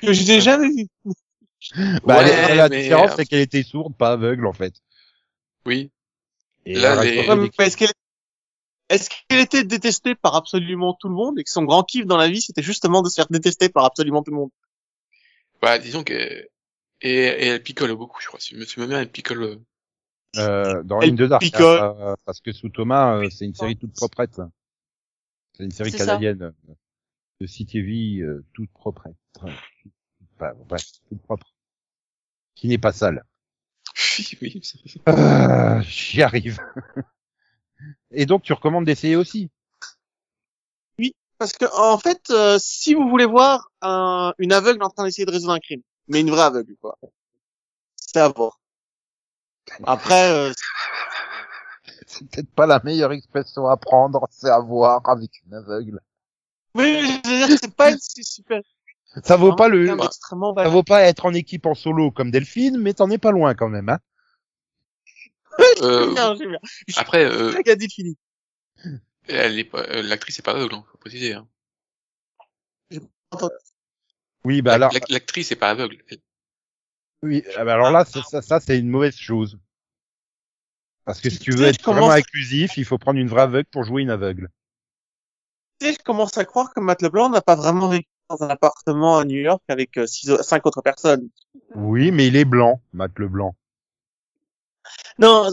Que je n'ai jamais vu. Bah, ouais, la mais... différence, c'est qu'elle était sourde, pas aveugle, en fait. Oui. Et là, les... ouais, est-ce, qu'elle... est-ce qu'elle était détestée par absolument tout le monde et que son grand kiff dans la vie, c'était justement de se faire détester par absolument tout le monde? Bah, disons que, et, et elle picole beaucoup, je crois. Si Monsieur Mamère, elle picole. Euh, dans In the Dark. Picole. Hein, parce que Sous Thomas, c'est une série toute proprette. Hein. C'est une série c'est canadienne ça. De C T V euh, toute propre, enfin, bah, bah, toute propre, qui n'est pas sale. Oui, euh, j'y arrive. Et donc tu recommandes d'essayer aussi? Oui, parce que en fait, euh, si vous voulez voir un, une aveugle en train d'essayer de résoudre un crime, mais une vraie aveugle, quoi, c'est à voir. Après. Euh, C'est peut-être pas la meilleure expression à prendre, c'est à voir avec une aveugle. Oui, c'est-à-dire que c'est pas c'est super. Ça vaut pas le, extrêmement ça vaut pas être en équipe en solo comme Delphine, mais t'en es pas loin quand même, hein. Euh, bien, bien. Après, euh, elle est pas, euh, l'actrice est pas aveugle, faut préciser, hein. Oui, bah alors. L'actrice est pas aveugle. Elle... Oui, bah alors là, ça, ça, ça, c'est une mauvaise chose. Parce que si tu veux être vraiment commence... inclusif, il faut prendre une vraie aveugle pour jouer une aveugle. Tu sais, je commence à croire que Matt LeBlanc n'a pas vraiment vécu dans un appartement à New York avec six, cinq autres personnes. Oui, mais il est blanc, Matt LeBlanc. Non,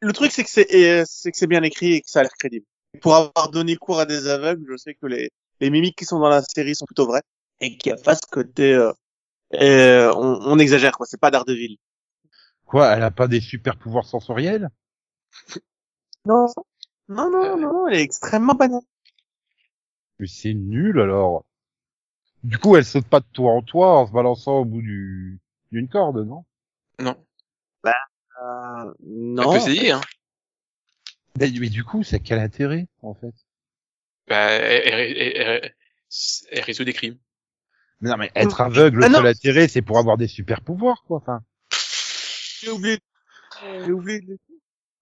le truc c'est que c'est, et, c'est que c'est bien écrit et que ça a l'air crédible. Pour avoir donné cours à des aveugles, je sais que les, les mimiques qui sont dans la série sont plutôt vraies et qu'il n'y a pas ce côté, euh, et, on, on exagère quoi, c'est pas Daredevil. Quoi, elle a pas des super pouvoirs sensoriels? Non, non, non, non, elle est extrêmement banale. Mais c'est nul alors. Du coup, elle saute pas de toit en toit en se balançant au bout du d'une corde, non? Non. Bah, euh, non. Elle peut essayer, hein. Mais, mais du coup, c'est quel intérêt en fait? Bah, elle, elle, elle, elle, elle résout des crimes. Mais non, mais être aveugle, ah, le seul intérêt, c'est pour avoir des super pouvoirs, quoi. Enfin. J'ai oublié, j'ai oublié de...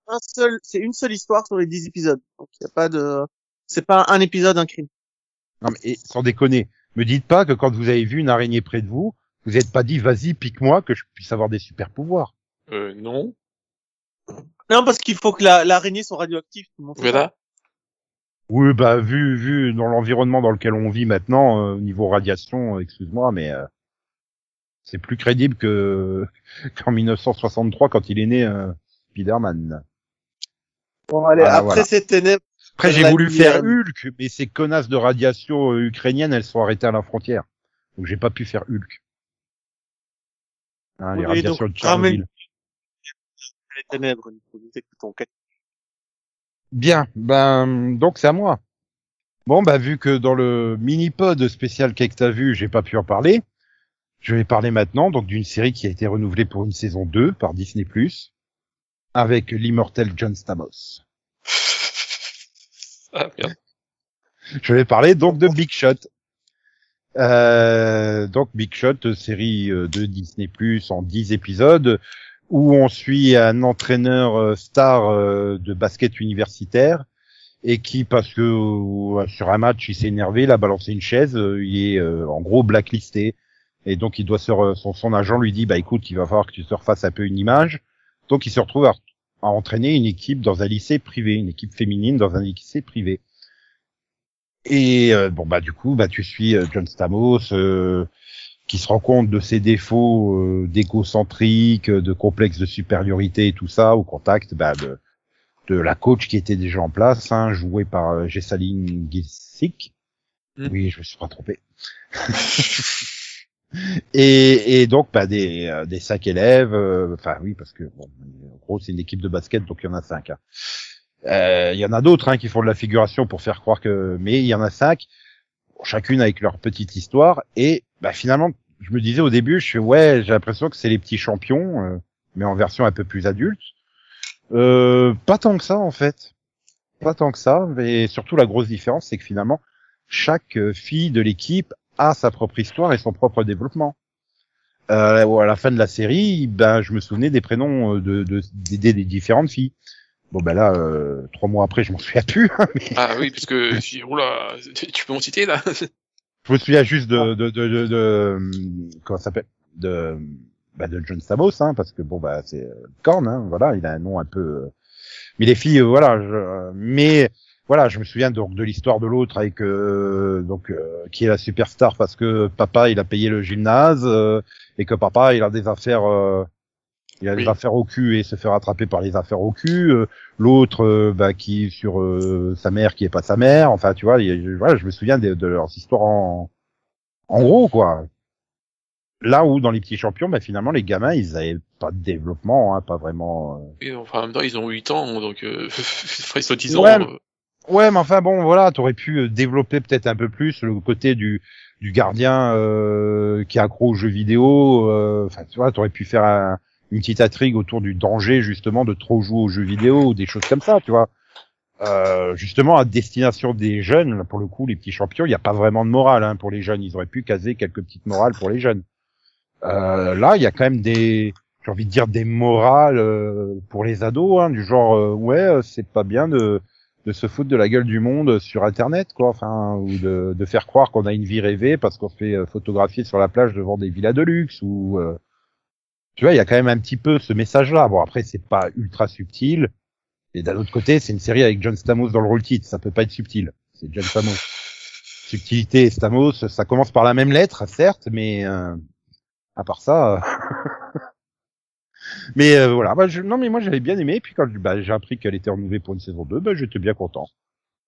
un seul, c'est une seule histoire sur les dix épisodes. Donc, il n'y a pas de, c'est pas un épisode, un crime. Non, mais, et, sans déconner. Me dites pas que quand vous avez vu une araignée près de vous, vous n'êtes pas dit, vas-y, pique-moi, que je puisse avoir des super pouvoirs. Euh, non. Non, parce qu'il faut que la, l'araignée soit radioactive. Voilà. Oui, bah, vu, vu, dans l'environnement dans lequel on vit maintenant, au euh, niveau radiation, excuse-moi, mais, euh... c'est plus crédible que qu'en mille neuf cent soixante-trois quand il est né euh, Spider-Man. Bon, allez, ah, après voilà. Ces ténèbres. Après, j'ai voulu faire Hulk, mais ces connasses de radiation euh, ukrainiennes, elles sont arrêtées à la frontière. Donc, j'ai pas pu faire Hulk. Hein, oui, les radiations donc, de Tchernobyl. Les ténèbres, il faut éviter que ton cas. Bien. Ben, donc, c'est à moi. Bon, bah, ben, vu que dans le mini-pod spécial qu'est-ce que t'as vu, j'ai pas pu en parler, je vais parler maintenant, donc, d'une série qui a été renouvelée pour une saison deux par Disney+, avec l'immortel John Stamos. Ah, bien. Je vais parler donc de Big Shot. Euh, donc Big Shot, série de Disney+ en dix épisodes où on suit un entraîneur star de basket universitaire et qui, parce que sur un match il s'est énervé, il a balancé une chaise, il est en gros blacklisté et donc il doit se re... son, son agent lui dit bah écoute, il va falloir que tu te refasses un peu une image. Donc il se retrouve à à entraîner une équipe dans un lycée privé, une équipe féminine dans un lycée privé. Et euh, bon bah du coup bah tu suis euh, John Stamos euh, qui se rend compte de ses défauts euh, d'égocentrique, de complexe de supériorité et tout ça au contact bah, de, de la coach qui était déjà en place, hein, jouée par euh, Jessalyn Gisick. Mm. Oui, je me suis pas trompé. Et, et donc bah des euh, des cinq élèves, enfin euh, oui parce que bon, en gros c'est une équipe de basket donc il y en a cinq. Hein. Euh, il y en a d'autres hein, qui font de la figuration pour faire croire que, mais il y en a cinq, chacune avec leur petite histoire. Et bah finalement je me disais au début je fais ouais j'ai l'impression que c'est les petits champions euh, mais en version un peu plus adulte. Euh, pas tant que ça en fait, pas tant que ça. Mais surtout la grosse différence c'est que finalement chaque fille de l'équipe a sa propre histoire et son propre développement. Euh, à la fin de la série, ben je me souvenais des prénoms de, de, de des, des différentes filles. Bon ben là, euh, trois mois après, je m'en souviens plus. Hein, mais... Ah oui, parce que oula, tu peux en citer là. Je me souviens juste de de de de, de comment ça s'appelle de ben de John Stamos, hein, parce que bon ben c'est euh, Korn, hein, voilà, il a un nom un peu. Euh... Mais les filles, euh, voilà, je, euh, mais. Voilà, je me souviens donc de l'histoire de l'autre avec euh, donc euh, qui est la superstar parce que papa il a payé le gymnase euh, et que papa il a des affaires euh, il a des oui. affaires au cul et se fait rattraper par les affaires au cul. Euh, l'autre euh, bah qui sur euh, sa mère qui est pas sa mère. Enfin tu vois, il, voilà, je me souviens de, de leurs histoires en en gros quoi. Là où dans les petits champions, bah finalement les gamins ils avaient pas de développement, hein, pas vraiment. Euh... Et enfin en même temps ils ont huit ans donc euh... ils sont dix ans. Ouais, euh... Ouais, mais enfin bon, voilà, t'aurais pu développer peut-être un peu plus le côté du du gardien euh, qui est accro aux jeux vidéo. Enfin, euh, tu vois, t'aurais pu faire un, une petite intrigue autour du danger justement de trop jouer aux jeux vidéo ou des choses comme ça, tu vois. Euh, justement, à destination des jeunes, pour le coup, les petits champions, il n'y a pas vraiment de morale hein, pour les jeunes. Ils auraient pu caser quelques petites morales pour les jeunes. Euh, là, il y a quand même des, j'ai envie de dire des morales euh, pour les ados, hein, du genre euh, ouais, c'est pas bien de de se foutre de la gueule du monde sur Internet, quoi, enfin, ou de, de faire croire qu'on a une vie rêvée parce qu'on se fait photographier sur la plage devant des villas de luxe, ou, euh, tu vois, il y a quand même un petit peu ce message-là. Bon, après, c'est pas ultra subtil, et d'un autre côté, c'est une série avec John Stamos dans le rôle titre, ça peut pas être subtil, c'est John Stamos. Subtilité et Stamos, ça commence par la même lettre, certes, mais euh, à part ça... Mais euh, voilà, bah, je, non mais moi j'avais bien aimé. Et puis quand bah, j'ai appris qu'elle était renouvelée pour une saison deux, bah, j'étais bien content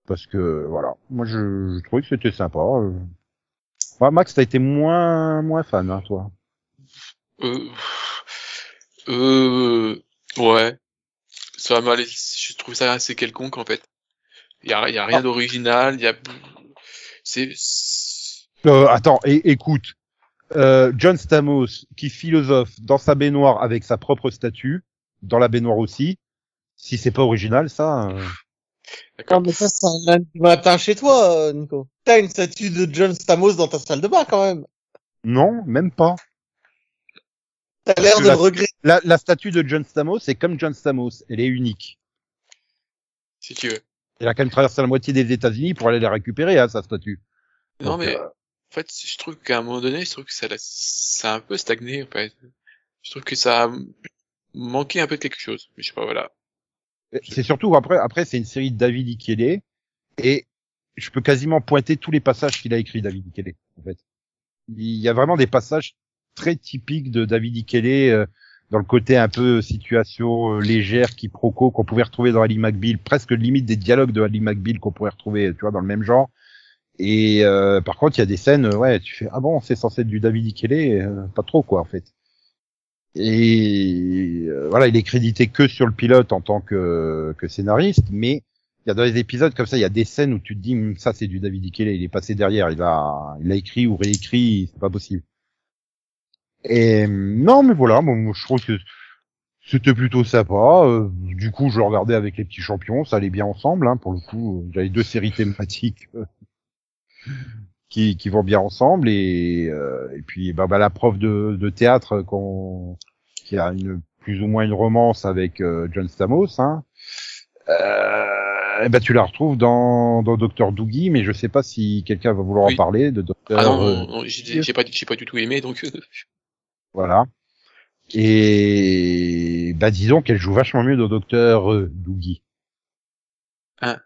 parce que voilà, moi je, je trouvais que c'était sympa. Euh... Ouais, Max, t'as été moins moins fan, hein, toi. Euh, euh, ouais, ça m'a, je trouve ça assez quelconque en fait. Il y a, y a rien ah. d'original, il y a, c'est. Euh, attends, et, écoute. Euh, John Stamos qui philosophe dans sa baignoire avec sa propre statue dans la baignoire aussi. Si c'est pas original, ça. Euh... D'accord. Non mais ça c'est un lundi matin chez toi, Nico. T'as une statue de John Stamos dans ta salle de bain quand même. Non, même pas. T'as l'air de regretter. La, la statue de John Stamos, c'est comme John Stamos, elle est unique. Si tu veux. Elle a quand même traversé la moitié des États-Unis pour aller la récupérer, hein, sa statue. Non donc, mais. Euh... En fait, je trouve qu'à un moment donné, je trouve que ça, ça a un peu stagné, en fait. Je trouve que ça a manqué un peu de quelque chose. Mais je sais pas, voilà. C'est surtout, après, après, c'est une série de David Ikele. Et je peux quasiment pointer tous les passages qu'il a écrits, David Ikele, en fait. Il y a vraiment des passages très typiques de David Ikele, euh, dans le côté un peu situation légère, quiproquo qu'on pouvait retrouver dans Ali McBeal, presque limite des dialogues de Ali McBeal qu'on pouvait retrouver, tu vois, dans le même genre. Et euh, par contre, il y a des scènes, ouais, tu fais ah bon, c'est censé être du David Ikele, euh, pas trop quoi en fait. Et euh, voilà, il est crédité que sur le pilote en tant que que scénariste, mais il y a dans les épisodes comme ça, il y a des scènes où tu te dis ça c'est du David Ikele, il est passé derrière, il a il a écrit ou réécrit, c'est pas possible. Et non, mais voilà, bon, je trouve que c'était plutôt sympa. Euh, du coup, je le regardais avec les petits champions, ça allait bien ensemble. Hein, pour le coup, j'avais deux séries thématiques euh, qui qui vont bien ensemble. Et euh, et puis, bah, bah la prof de, de théâtre qu'on, qui a une plus ou moins une romance avec euh, John Stamos, hein, euh, et bah tu la retrouves dans dans Docteur Doogie, mais je sais pas si quelqu'un va vouloir oui. en parler de Docteur. Ah non, euh, non j'ai, j'ai pas j'ai pas du tout aimé donc. Voilà. Et, bah, disons qu'elle joue vachement mieux dans Docteur euh, Doogie. Hein.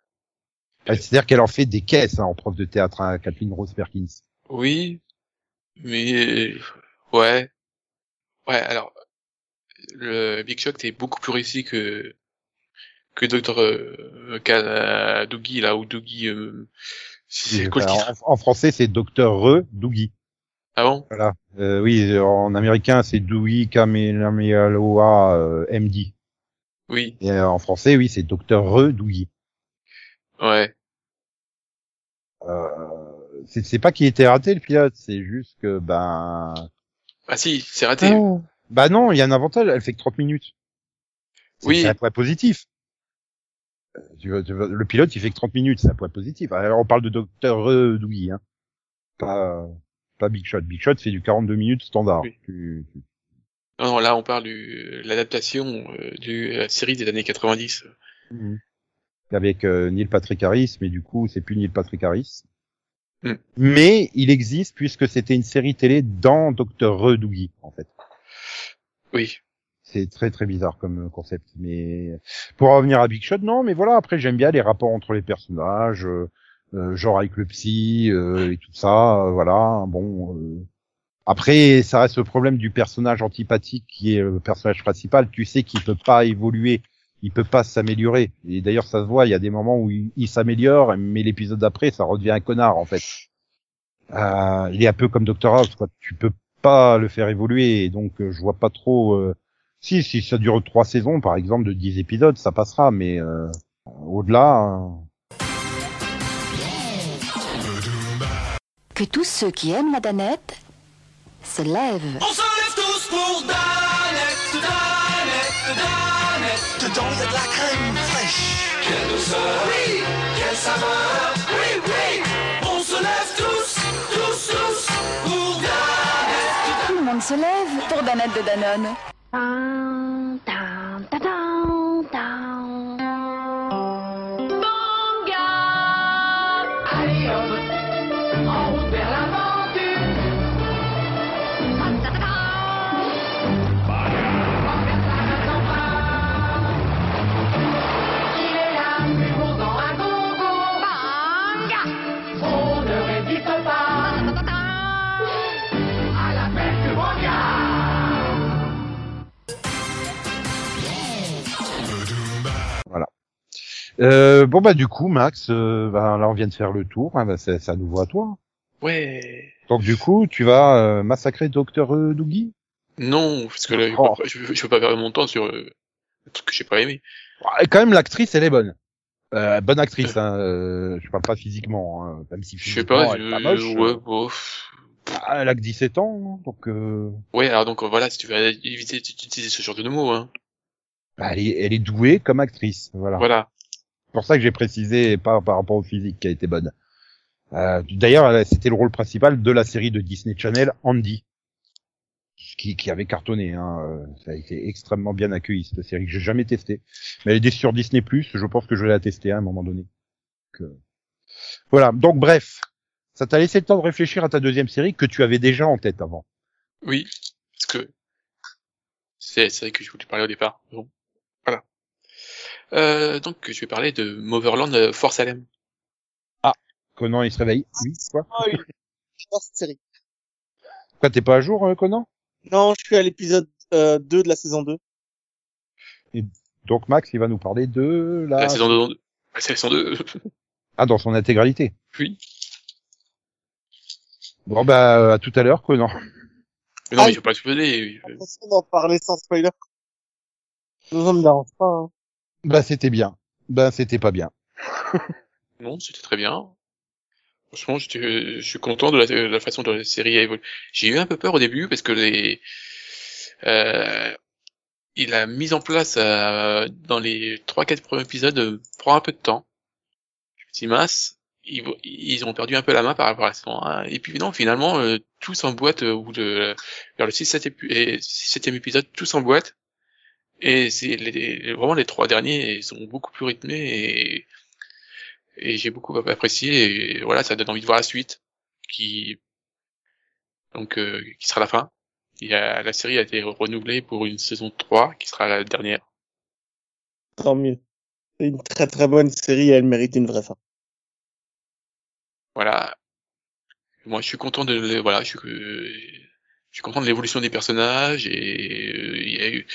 Bah, c'est-à-dire qu'elle en fait des caisses, hein, en prof de théâtre, hein, Kathleen Rose Perkins. Oui. Mais, ouais. Ouais, alors, le Big Shot est beaucoup plus réussi que, que Docteur euh, euh, Doogie, là, ou Doogie, euh, c'est quoi le titre ? En français, c'est Docteur euh, Doogie. Ah bon? Voilà. Euh, oui, en américain, c'est Dewey Kamehameha euh, M D. Oui. Et euh, en français, oui, c'est Docteur Re Dewey. Ouais. Euh, c'est, c'est pas qu'il était raté, le pilote, c'est juste que, ben... Ah si, c'est raté. Oh. Bah non, il y a un avantage, elle fait que trente minutes. C'est, oui. C'est un point positif. Tu, tu, le pilote, il fait que trente minutes, c'est un point positif. Alors, on parle de Docteur Re Dewey, hein. Pas... Pas Big Shot. Big Shot, c'est du quarante-deux minutes standard. Oui. Tu, tu... Non, non, là, on parle de l'adaptation euh, de la série des années quatre-vingt-dix. Mmh. Avec euh, Neil Patrick Harris, mais du coup, c'est plus Neil Patrick Harris. Mmh. Mais il existe, puisque c'était une série télé dans Docteur Re Doogie, en fait. Oui. C'est très, très bizarre comme concept. Mais pour revenir à Big Shot, non, mais voilà, après, j'aime bien les rapports entre les personnages... Euh... Euh, genre avec le psy euh, et tout ça, euh, voilà. Bon, euh... après ça reste le problème du personnage antipathique qui est le personnage principal. Tu sais qu'il peut pas évoluer, il peut pas s'améliorer. Et d'ailleurs ça se voit, il y a des moments où il, il s'améliore, mais l'épisode d'après ça redevient un connard en fait. Euh, il est un peu comme Doctor House, quoi. Tu peux pas le faire évoluer, et donc euh, je vois pas trop. Euh... Si si ça dure trois saisons par exemple de dix épisodes, ça passera, mais euh, au-delà. Euh... Que tous ceux qui aiment la Danette se lèvent. On se lève tous pour Danette, Danette, Danette. Dedans il y a de la crème fraîche. Quelle douceur, oui, quelle saveur, oui, oui. On se lève tous, tous, tous pour Danette. Tout le monde se lève pour Danette de Danone. Tan, tan, tan, tan, tan. Euh, bon bah du coup Max, euh, bah, là on vient de faire le tour, hein, bah, c'est, c'est à nouveau à toi. Ouais. Donc du coup tu vas euh, massacrer Docteur euh, Doogie ? Non, parce que là oh. je, peux pas, je, je peux pas perdre mon temps sur euh, un truc que j'ai pas aimé. Et quand même l'actrice elle est bonne, euh, bonne actrice. Hein, euh, je parle pas physiquement, hein, même si physiquement je sais pas, elle est pas moche. Je, ouais, bon. Ah, elle a que dix-sept ans, donc. Euh... Ouais, alors donc voilà, si tu veux éviter d'utiliser ce genre de mots, hein. Bah, elle est, elle est douée comme actrice, voilà. Voilà. C'est pour ça que j'ai précisé pas par rapport au physique qui a été bonne. Euh, d'ailleurs, c'était le rôle principal de la série de Disney Channel, Andy, qui, qui avait cartonné. Hein. Ça a été extrêmement bien accueilli, cette série que j'ai jamais testée. Mais elle est sur Disney plus, je pense que je vais la tester hein, à un moment donné. Donc, euh... voilà, donc bref, ça t'a laissé le temps de réfléchir à ta deuxième série que tu avais déjà en tête avant. Oui, parce que c'est la série que je voulais parler au départ. Bon. Voilà. Euh, donc, je vais parler de Moverland Force Salem. Ah, Conan, il se réveille. Oui, quoi? Ah oui, j'adore cette série. Quoi, t'es pas à jour, euh, Conan? Non, je suis à l'épisode euh, deux de la saison deux. Et donc Max, il va nous parler de la, la saison deux. La saison deux. Ah, dans son intégralité. Oui. Bon bah à tout à l'heure, quoi, non. Mais non, ah, mais il faut pas tout donner. Attention d'en parler sans spoiler. Non, me dérange pas. Hein. Bah c'était bien. Bah c'était pas bien. Non, c'était très bien. Franchement, je suis content de la, de la façon dont la série a évolué. J'ai eu un peu peur au début parce que les, euh, il a mis en place euh, dans les trois, quatre premiers épisodes euh, prend un peu de temps. Si mince, ils, ils ont perdu un peu la main par rapport à la saison un. Et puis non, finalement, euh, tout s'emboîte euh, euh, vers le six septième épisode, tout s'emboîte. Et c'est les, vraiment les trois derniers ils sont beaucoup plus rythmés et et j'ai beaucoup apprécié et voilà, ça donne envie de voir la suite qui donc euh, qui sera la fin. Il y a, la série a été renouvelée pour une saison trois qui sera la dernière. Tant mieux. C'est une très très bonne série et elle mérite une vraie fin. Voilà. Moi je suis content de voilà, je suis euh, je suis content de l'évolution des personnages et euh, il y a eu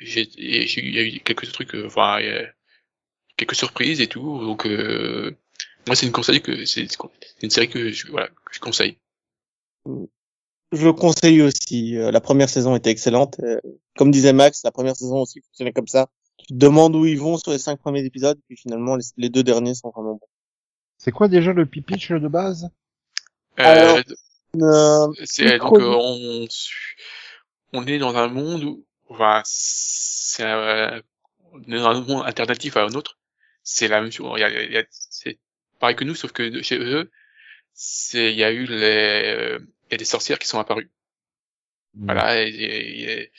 j'ai il y a eu quelques trucs euh, enfin euh, quelques surprises et tout, donc euh, moi c'est une conseil que c'est, c'est une série que je, voilà que je conseille. Je conseille aussi. La première saison était excellente. Comme disait Max, la première saison aussi fonctionnait comme ça. Tu te demandes où ils vont sur les cinq premiers épisodes, puis finalement les, les deux derniers sont vraiment bons. C'est quoi déjà le pitch de base ? euh, Alors, c'est donc euh, on on est dans un monde où enfin c'est un, dans un monde alternatif à un autre. C'est la même chose. Il y a, il y a, c'est pareil que nous, sauf que chez eux, c'est, il y a eu les, il y a des sorcières qui sont apparues. Mmh. Voilà, et, et, et,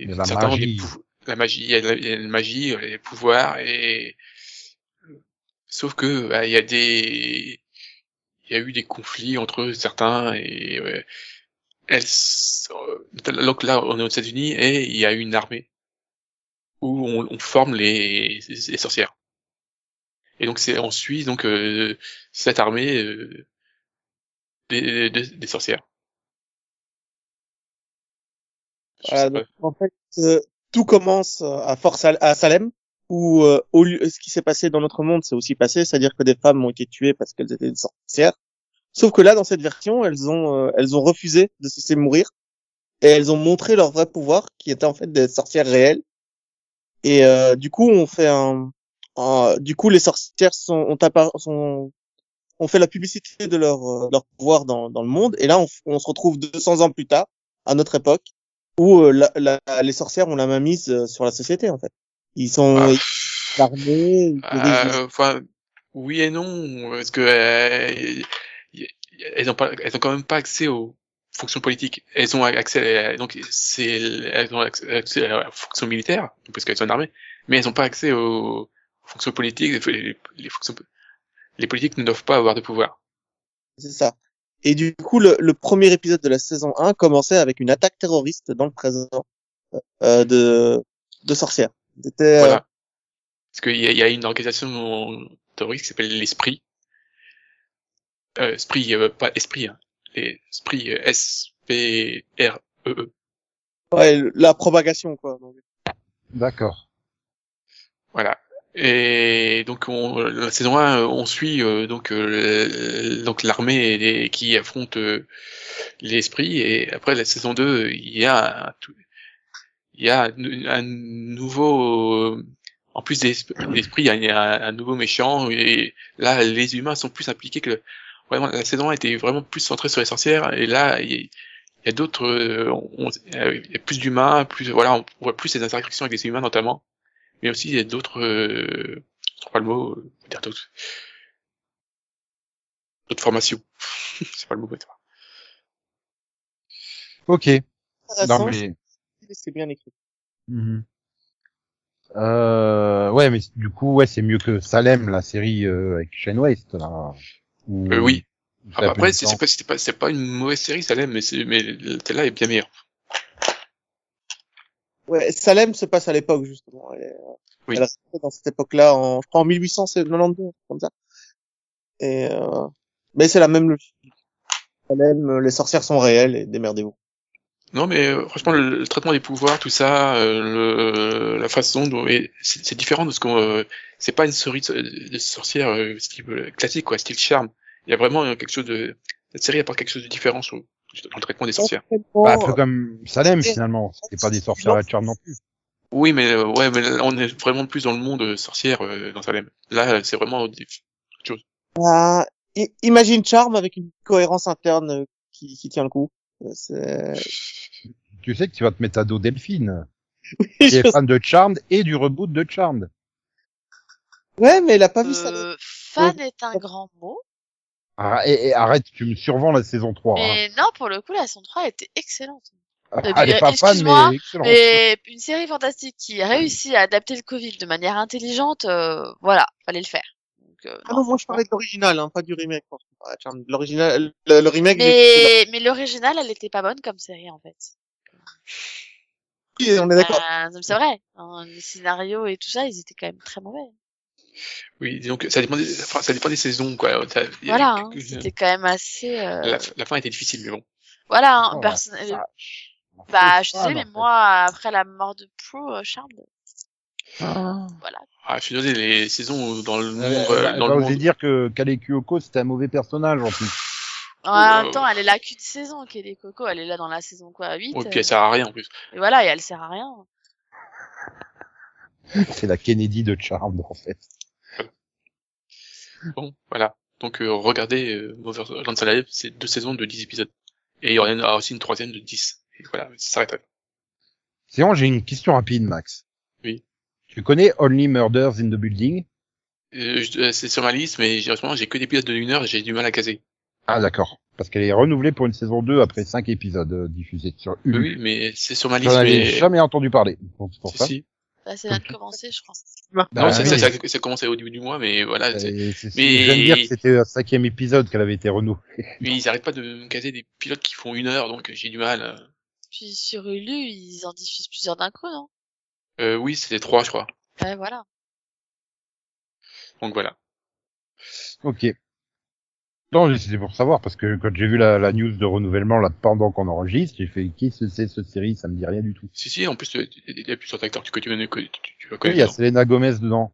et la magie. Pou- la magie, il y a la magie, les pouvoirs, et, sauf que, bah, il y a des, il y a eu des conflits entre certains, et, ouais, elles, donc là, on est aux États-Unis, et il y a eu une armée où on, on forme les, les sorcières. Et donc c'est on suit donc euh, cette armée euh, des, des, des sorcières. Voilà, donc, en fait, euh, tout commence à Force à Salem, où euh, au lieu, ce qui s'est passé dans notre monde s'est aussi passé, c'est-à-dire que des femmes ont été tuées parce qu'elles étaient des sorcières. Sauf que là, dans cette version, elles ont euh, elles ont refusé de se laisser mourir et elles ont montré leur vrai pouvoir, qui était en fait des sorcières réelles. Et euh, du coup, on fait un, un du coup les sorcières sont on appara- sont on fait la publicité de leur euh, leur pouvoir dans dans le monde, et là on, on se retrouve deux cents ans plus tard à notre époque où euh, la, la, les sorcières ont la main mise euh, sur la société en fait. Ils sont ah, euh, armés. Euh, enfin oui et non, parce que euh, elles ont pas elles ont quand même pas accès aux fonction politique, elles ont accès, donc c'est, elles ont accès à la fonction militaire, parce qu'elles sont armées, mais elles n'ont pas accès aux fonctions politiques, les, les fonctions, les politiques ne doivent pas avoir de pouvoir. C'est ça. Et du coup, le, le premier épisode de la saison un commençait avec une attaque terroriste dans le présent, euh, de, de sorcières. C'était, voilà. Euh... Parce qu'il y a, y a une organisation terroriste qui s'appelle l'Esprit. Euh, Esprit, euh, pas Esprit, hein. Les esprits S P R E E. Ouais, la propagation, quoi. Donc. D'accord. Voilà. Et donc, on, la saison un, on suit euh, donc euh, donc l'armée les, qui affronte euh, l'esprit. Et après la saison deux, il y a un, il y a un, un nouveau. Euh, en plus des esprits, il y a un, un nouveau méchant. Et là, les humains sont plus impliqués que. Le, Vraiment, la saison un était vraiment plus centrée sur les sorcières, et là, il y, y a d'autres, il euh, y a plus d'humains, plus, voilà, on voit plus les interactions avec les humains notamment, mais aussi il y a d'autres, euh, je sais pas le mot, euh, dire d'autres, d'autres formations. C'est pas le mot, peut-être. Ok. Non, mais... C'est bien écrit. Mm-hmm. Euh, ouais, mais du coup, ouais, c'est mieux que Salem, la série euh, avec Shane West, là. Euh, oui. Ah, après, c'est, c'est pas, c'est pas, c'est pas une mauvaise série, Salem, mais c'est, mais celle-là est bien meilleure. Ouais, Salem se passe à l'époque, justement. Elle est, oui. Elle reste dans cette époque-là en, je crois, en mille huit cent quatre-vingt-douze, comme ça. Et, euh, mais c'est la même logique. Salem, les sorcières sont réelles et démerdez-vous. Non, mais euh, franchement, le, le traitement des pouvoirs, tout ça, euh, le, la façon dont et c'est, c'est différent de ce qu'on. Euh, c'est pas une série de, de sorcières euh, style classique, quoi, style Charmed. Il y a vraiment euh, quelque chose de. Cette série apporte quelque chose de différent sur, sur le traitement des sorcières. Bah, un peu comme Salem, finalement. C'était pas des sorcières à Charmed non plus. Oui, mais euh, ouais, mais on est vraiment plus dans le monde euh, sorcière euh, dans Salem. Là, c'est vraiment autre chose. Ah, imagine Charmed avec une cohérence interne qui, qui tient le coup. C'est... Tu sais que tu vas te mettre à dos Delphine, oui, qui est fan sais. de Charmed et du reboot de Charmed. Ouais, mais elle a pas euh, vu ça. Fan ouais. est un grand mot. Ah, et, et arrête, tu me survends la saison trois. Mais hein. non, pour le coup, la saison trois était excellente. Ah, euh, elle est pas fan, mais excellente. Et une série fantastique qui a réussi à adapter le Covid de manière intelligente, euh, voilà, fallait le faire. Euh, ah non, non moi je parlais de l'original, hein, pas du remake. L'original, le, le remake. Mais, mais l'original, elle était pas bonne comme série en fait. Oui, on est d'accord. Euh, c'est vrai. Hein, les scénarios et tout ça, ils étaient quand même très mauvais. Oui, donc ça dépend, des, enfin, ça dépend des saisons quoi. Ça, voilà, hein, quelques... c'était quand même assez. Euh... La, la fin était difficile, mais bon. Voilà, hein, oh, personne. Euh... Bah, je sais, ah, mais moi, après la mort de Pro, euh, Charmed. Ah. Voilà. Ah, je suis désolé, les saisons dans le monde. Euh, euh, dans bah, le monde. Dire que Kaley Cuoco c'était un mauvais personnage en plus. En même temps, elle est là qu'une saison, Kaley Cuoco, elle est là dans la saison quoi, huit. Oh, et puis elle sert à rien en plus. Et voilà, et elle sert à rien. C'est la Kennedy de Charmed en fait. Bon, voilà. Donc euh, regardez euh, Overland Salarié, c'est deux saisons de dix épisodes. Et il y en a aussi une troisième de dix. Et voilà, ça s'arrête. Sinon, j'ai une question rapide, Max. Oui. Tu connais Only Murders in the Building? euh, je, C'est sur ma liste, mais j'ai, j'ai que des épisodes de une heure et j'ai du mal à caser. Ah d'accord, parce qu'elle est renouvelée pour une saison deux après cinq épisodes diffusés sur Hulu. Oui, mais c'est sur ma liste. J'en mais... avais jamais entendu parler, donc c'est pour si, ça. Si. Bah, ça vient de commencer, je pense. Bah, non, oui. ça, ça, ça a commencé au début du mois, mais voilà. C'est... C'est, mais... Je viens de dire que c'était le cinquième épisode qu'elle avait été renouvelée. Mais ils n'arrêtent pas de me caser des pilotes qui font une heure, donc j'ai du mal. Puis sur Hulu, ils en diffusent plusieurs d'un coup, non? Euh, oui, c'était trois, je crois. Ouais, voilà. Donc voilà. Ok. Non, c'était pour savoir, parce que quand j'ai vu la, la news de renouvellement, là, pendant qu'on enregistre, j'ai fait, qui c'est, c'est cette série? Ça me dit rien du tout. Si, si, en plus, il y a plusieurs acteurs que tu vas connaître. Oui, il y a Selena Gomez dedans.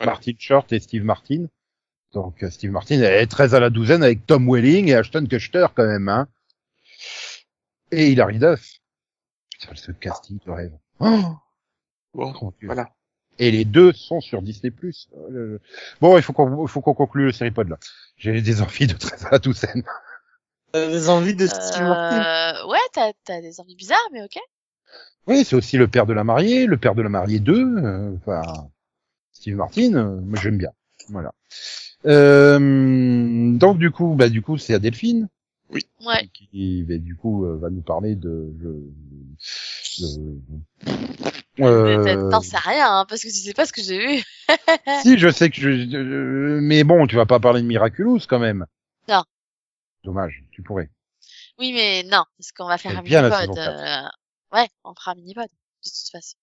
Voilà. Martin Short et Steve Martin. Donc, Steve Martin est treize à la douzaine avec Tom Welling et Ashton Kutcher, quand même, hein. Et Hilary Duff. Putain, ce casting de rêve. Oh! Bon, voilà. Et les deux sont sur Disney plus. Euh, bon, il faut qu'on, faut qu'on conclue le série pod, là. J'ai des envies de treize à la douzaine. Euh, des envies de Steve Martin. Ouais, t'as, t'as des envies bizarres, mais ok. Oui, c'est aussi le père de la mariée, le père de la mariée deux, enfin, euh, Steve Martin, euh, moi j'aime bien. Voilà. Euh, donc du coup, bah du coup, c'est à Delphine. Oui. Ouais. Qui, bah, du coup, euh, va nous parler de, de, de... Euh... T'en sais rien, hein, parce que tu sais pas ce que j'ai eu. Si, je sais que je, euh, mais bon, tu vas pas parler de Miraculous, quand même. Non. Dommage, tu pourrais. Oui, mais non, parce qu'on va faire c'est un mini-pod. Euh... Ouais, on fera un mini-pod, de toute façon.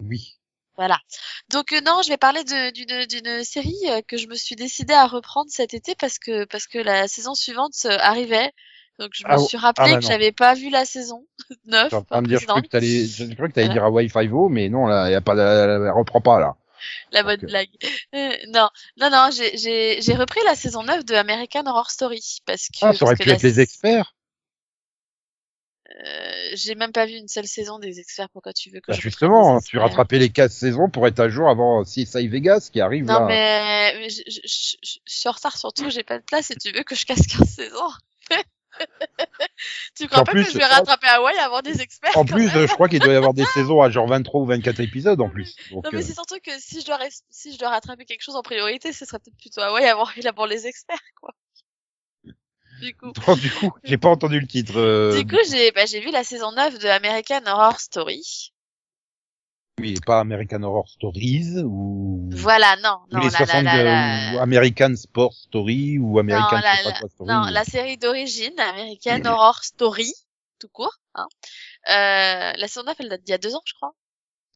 Oui. Voilà. Donc, euh, non, je vais parler de, d'une, d'une série euh, que je me suis décidée à reprendre cet été parce que, parce que la saison suivante euh, arrivait. Donc, je ah, me suis rappelé ah, bah, que j'avais pas vu la saison neuf. Je, pas me dire, je crois que t'allais, je crois que t'allais voilà. dire à Wi-Fi-O, mais non, là, y a pas, elle reprend pas, là. La bonne Donc, blague. Euh, non, non, non, j'ai, j'ai, j'ai repris la saison neuf de American Horror Story parce que. Ah, ça aurait pu être la... les experts. Euh, j'ai même pas vu une seule saison des experts. Pourquoi tu veux que bah je justement, tu rattrapais les quinze saisons pour être à jour avant C S I Vegas qui arrive non, là. Non, mais, mais je, je, je, je suis en retard surtout, j'ai pas de place et tu veux que je casse quinze saisons. Tu crois en pas plus, que je vais rattraper Hawaï avant des experts? En plus, je crois qu'il doit y avoir des saisons à genre vingt-trois ou vingt-quatre épisodes en plus. Donc, non, mais euh... c'est surtout que si je dois rest... si je dois rattraper quelque chose en priorité, ce serait peut-être plutôt Hawaï avant avant les experts, quoi. Du coup. Donc, du coup, j'ai pas entendu le titre. Euh... Du coup, j'ai bah j'ai vu la saison neuf de American Horror Story. Oui, pas American Horror Stories ou. Voilà, non, non, les la, soixante, la, la, la... American Sport Story ou American non, la, la, Story. Non, ou... la série d'origine, American mmh. Horror Story, tout court, hein. Euh, la saison neuf, elle date d'il y a deux ans, je crois.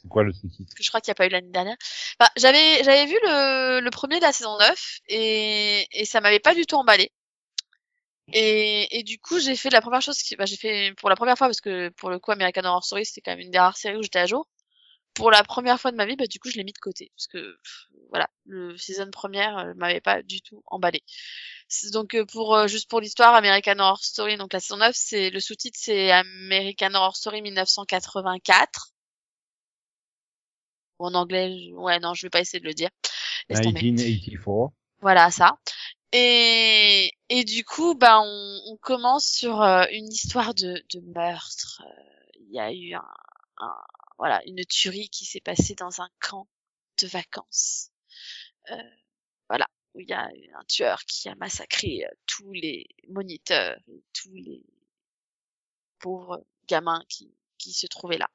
C'est quoi le sous-titre? Je crois qu'il n'y a pas eu l'année dernière. Enfin, j'avais, j'avais vu le, le premier de la saison neuf et, et ça m'avait pas du tout emballé. Et, et du coup, j'ai fait la première chose qui, bah, j'ai fait pour la première fois, parce que pour le coup, American Horror Story, c'était quand même une des rares séries où j'étais à jour. Pour la première fois de ma vie, bah, du coup, je l'ai mis de côté. Parce que, pff, voilà, le season première euh, m'avait pas du tout emballé. C'est, donc, euh, pour, euh, juste pour l'histoire, American Horror Story, donc la saison neuf, c'est, le sous-titre, c'est American Horror Story dix-neuf cent quatre-vingt-quatre. En anglais, ouais, non, je vais pas essayer de le dire. dix-neuf cent quatre-vingt-quatre. Voilà, ça. Et, et du coup, bah, on, on commence sur euh, une histoire de, de meurtre. Il euh, y a eu un, un, voilà, une tuerie qui s'est passée dans un camp de vacances. Euh, voilà, où il y a un tueur qui a massacré euh, tous les moniteurs, et tous les pauvres gamins qui, qui se trouvaient là.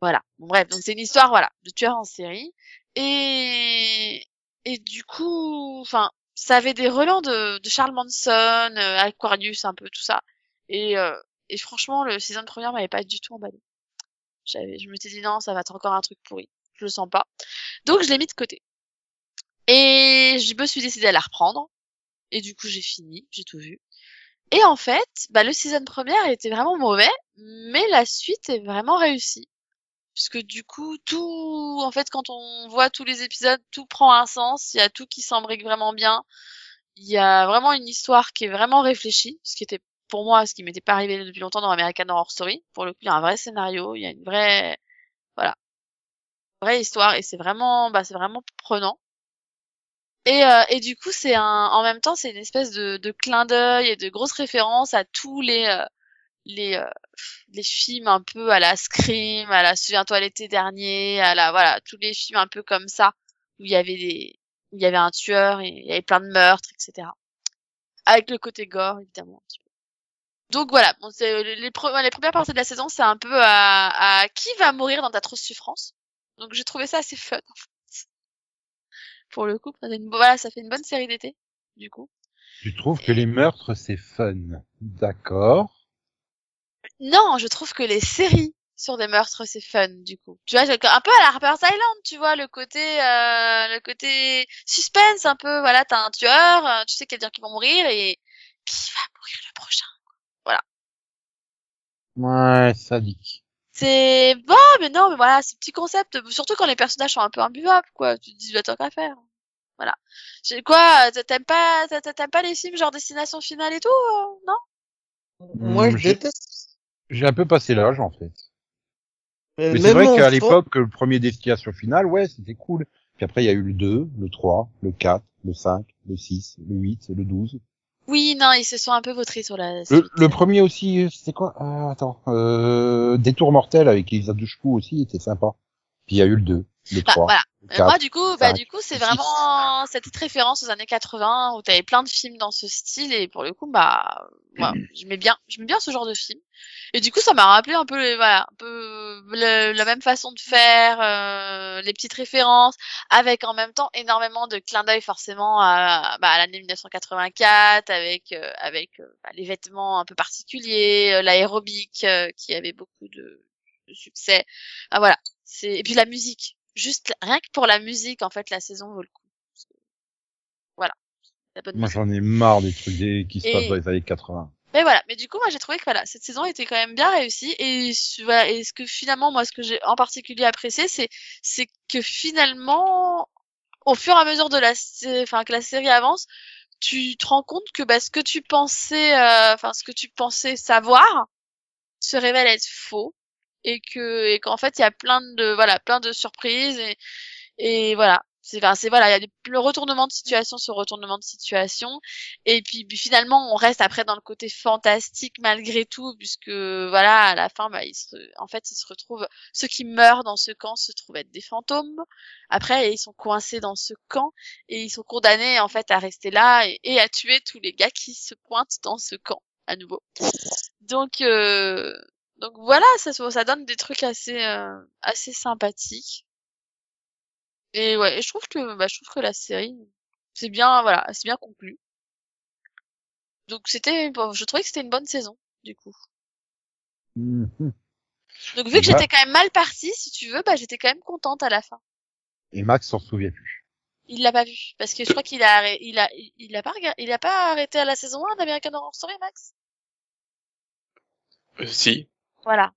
Voilà. Bon, bref, donc c'est une histoire, voilà, de tueur en série. Et Et du coup, enfin, ça avait des relents de, de Charles Manson, euh, Aquarius, un peu tout ça. Et, euh, et franchement, le saison première m'avait pas du tout emballé. J'avais, je me suis dit non, ça va être encore un truc pourri. Je le sens pas. Donc je l'ai mis de côté. Et je me suis décidée à la reprendre. Et du coup, j'ai fini, j'ai tout vu. Et en fait, bah le saison première était vraiment mauvais, mais la suite est vraiment réussie. Puisque du coup, tout, en fait, quand on voit tous les épisodes, tout prend un sens, il y a tout qui s'embrique vraiment bien, il y a vraiment une histoire qui est vraiment réfléchie, ce qui était, pour moi, ce qui m'était pas arrivé depuis longtemps dans American Horror Story. Pour le coup, il y a un vrai scénario, il y a une vraie, voilà, vraie histoire, et c'est vraiment, bah, c'est vraiment prenant. Et, euh, et du coup, c'est un, en même temps, c'est une espèce de, de clin d'œil et de grosses références à tous les, euh, les euh, les films un peu à la Scream, à la Souviens-toi l'été dernier, à la voilà, tous les films un peu comme ça où il y avait des où il y avait un tueur et il y avait plein de meurtres, et cetera. Avec le côté gore évidemment un petit peu. Donc voilà, bon, c'est les, les, les premières parties de la saison, c'est un peu à, à qui va mourir dans d'atroces souffrances. Donc j'ai trouvé ça assez fun en fait. Pour le coup, une, voilà, ça fait une bonne série d'été du coup. Tu trouves et... que les meurtres c'est fun, d'accord? Non, je trouve que les séries sur des meurtres c'est fun du coup. Tu vois, un peu à la Harper's Island, tu vois le côté, euh, le côté suspense un peu. Voilà, t'as un tueur, tu sais quel dire qui va mourir et qui va mourir le prochain. Voilà. Ouais, sadique. C'est bon, mais non, mais voilà, ces petits concepts, surtout quand les personnages sont un peu imbuvables, quoi. Tu te dis attends qu'à faire. Voilà. C'est quoi, t'aimes pas, t'aimes pas les films genre Destination Finale et tout, euh, non? Moi, je déteste. J'ai un peu passé l'âge, en fait. Mais, mais c'est vrai qu'à l'époque, le premier Destination Finale, ouais, c'était cool. Puis après, il y a eu le deux, le trois, le quatre, le cinq, le six, le huit, le douze. Oui, non, ils se sont un peu vautrés sur la... Le, le premier aussi, c'était quoi? Ah, attends, euh, Détour mortel avec Lisa Dushku aussi, était sympa. Puis il y a eu le deux, le trois, bah, voilà. quatre, moi, du coup, cinq, bah, du coup, c'est vraiment cette référence aux années quatre-vingts où t'avais plein de films dans ce style et pour le coup, bah, voilà, j'aimais bien, j'aimais bien ce genre de film. Et du coup, ça m'a rappelé un peu, les, voilà, un peu le, la même façon de faire, euh, les petites références, avec en même temps énormément de clins d'œil forcément à, bah, à l'année dix-neuf cent quatre-vingt-quatre, avec euh, avec euh, bah, les vêtements un peu particuliers, euh, l'aérobic euh, qui avait beaucoup de, de succès. Ah voilà, c'est et puis la musique, juste rien que pour la musique en fait, la saison vaut le coup. Voilà. Moi j'en ai marre des trucs des, qui se et... passent dans les années quatre-vingts. Mais voilà, mais du coup moi j'ai trouvé que voilà, cette saison était quand même bien réussie et voilà, et ce que finalement moi ce que j'ai en particulier apprécié c'est c'est que finalement au fur et à mesure de la enfin que la série avance, tu te rends compte que bah ce que tu pensais enfin euh, ce que tu pensais savoir se révèle être faux et que et qu'en fait il y a plein de voilà, plein de surprises et et voilà. C'est, ben, c'est voilà, il y a des, le retournement de situation sur retournement de situation, et puis finalement on reste après dans le côté fantastique malgré tout, puisque voilà à la fin, bah ils se, en fait ils se retrouvent, ceux qui meurent dans ce camp se trouvent être des fantômes. Après ils sont coincés dans ce camp et ils sont condamnés en fait à rester là et, et à tuer tous les gars qui se pointent dans ce camp à nouveau. Donc euh, donc voilà, ça ça donne des trucs assez euh, assez sympathiques. Et ouais, et je trouve que bah je trouve que la série c'est bien voilà, c'est bien conclu. Donc c'était bon, je trouvais que c'était une bonne saison du coup. Mm-hmm. Donc vu et que bah... j'étais quand même mal partie si tu veux, bah j'étais quand même contente à la fin. Et Max s'en souvient plus. il l'a pas vu parce que je crois qu'il a il a il a pas il a pas arrêté à la saison un d'American Horror Story, Max. Euh, si. Voilà.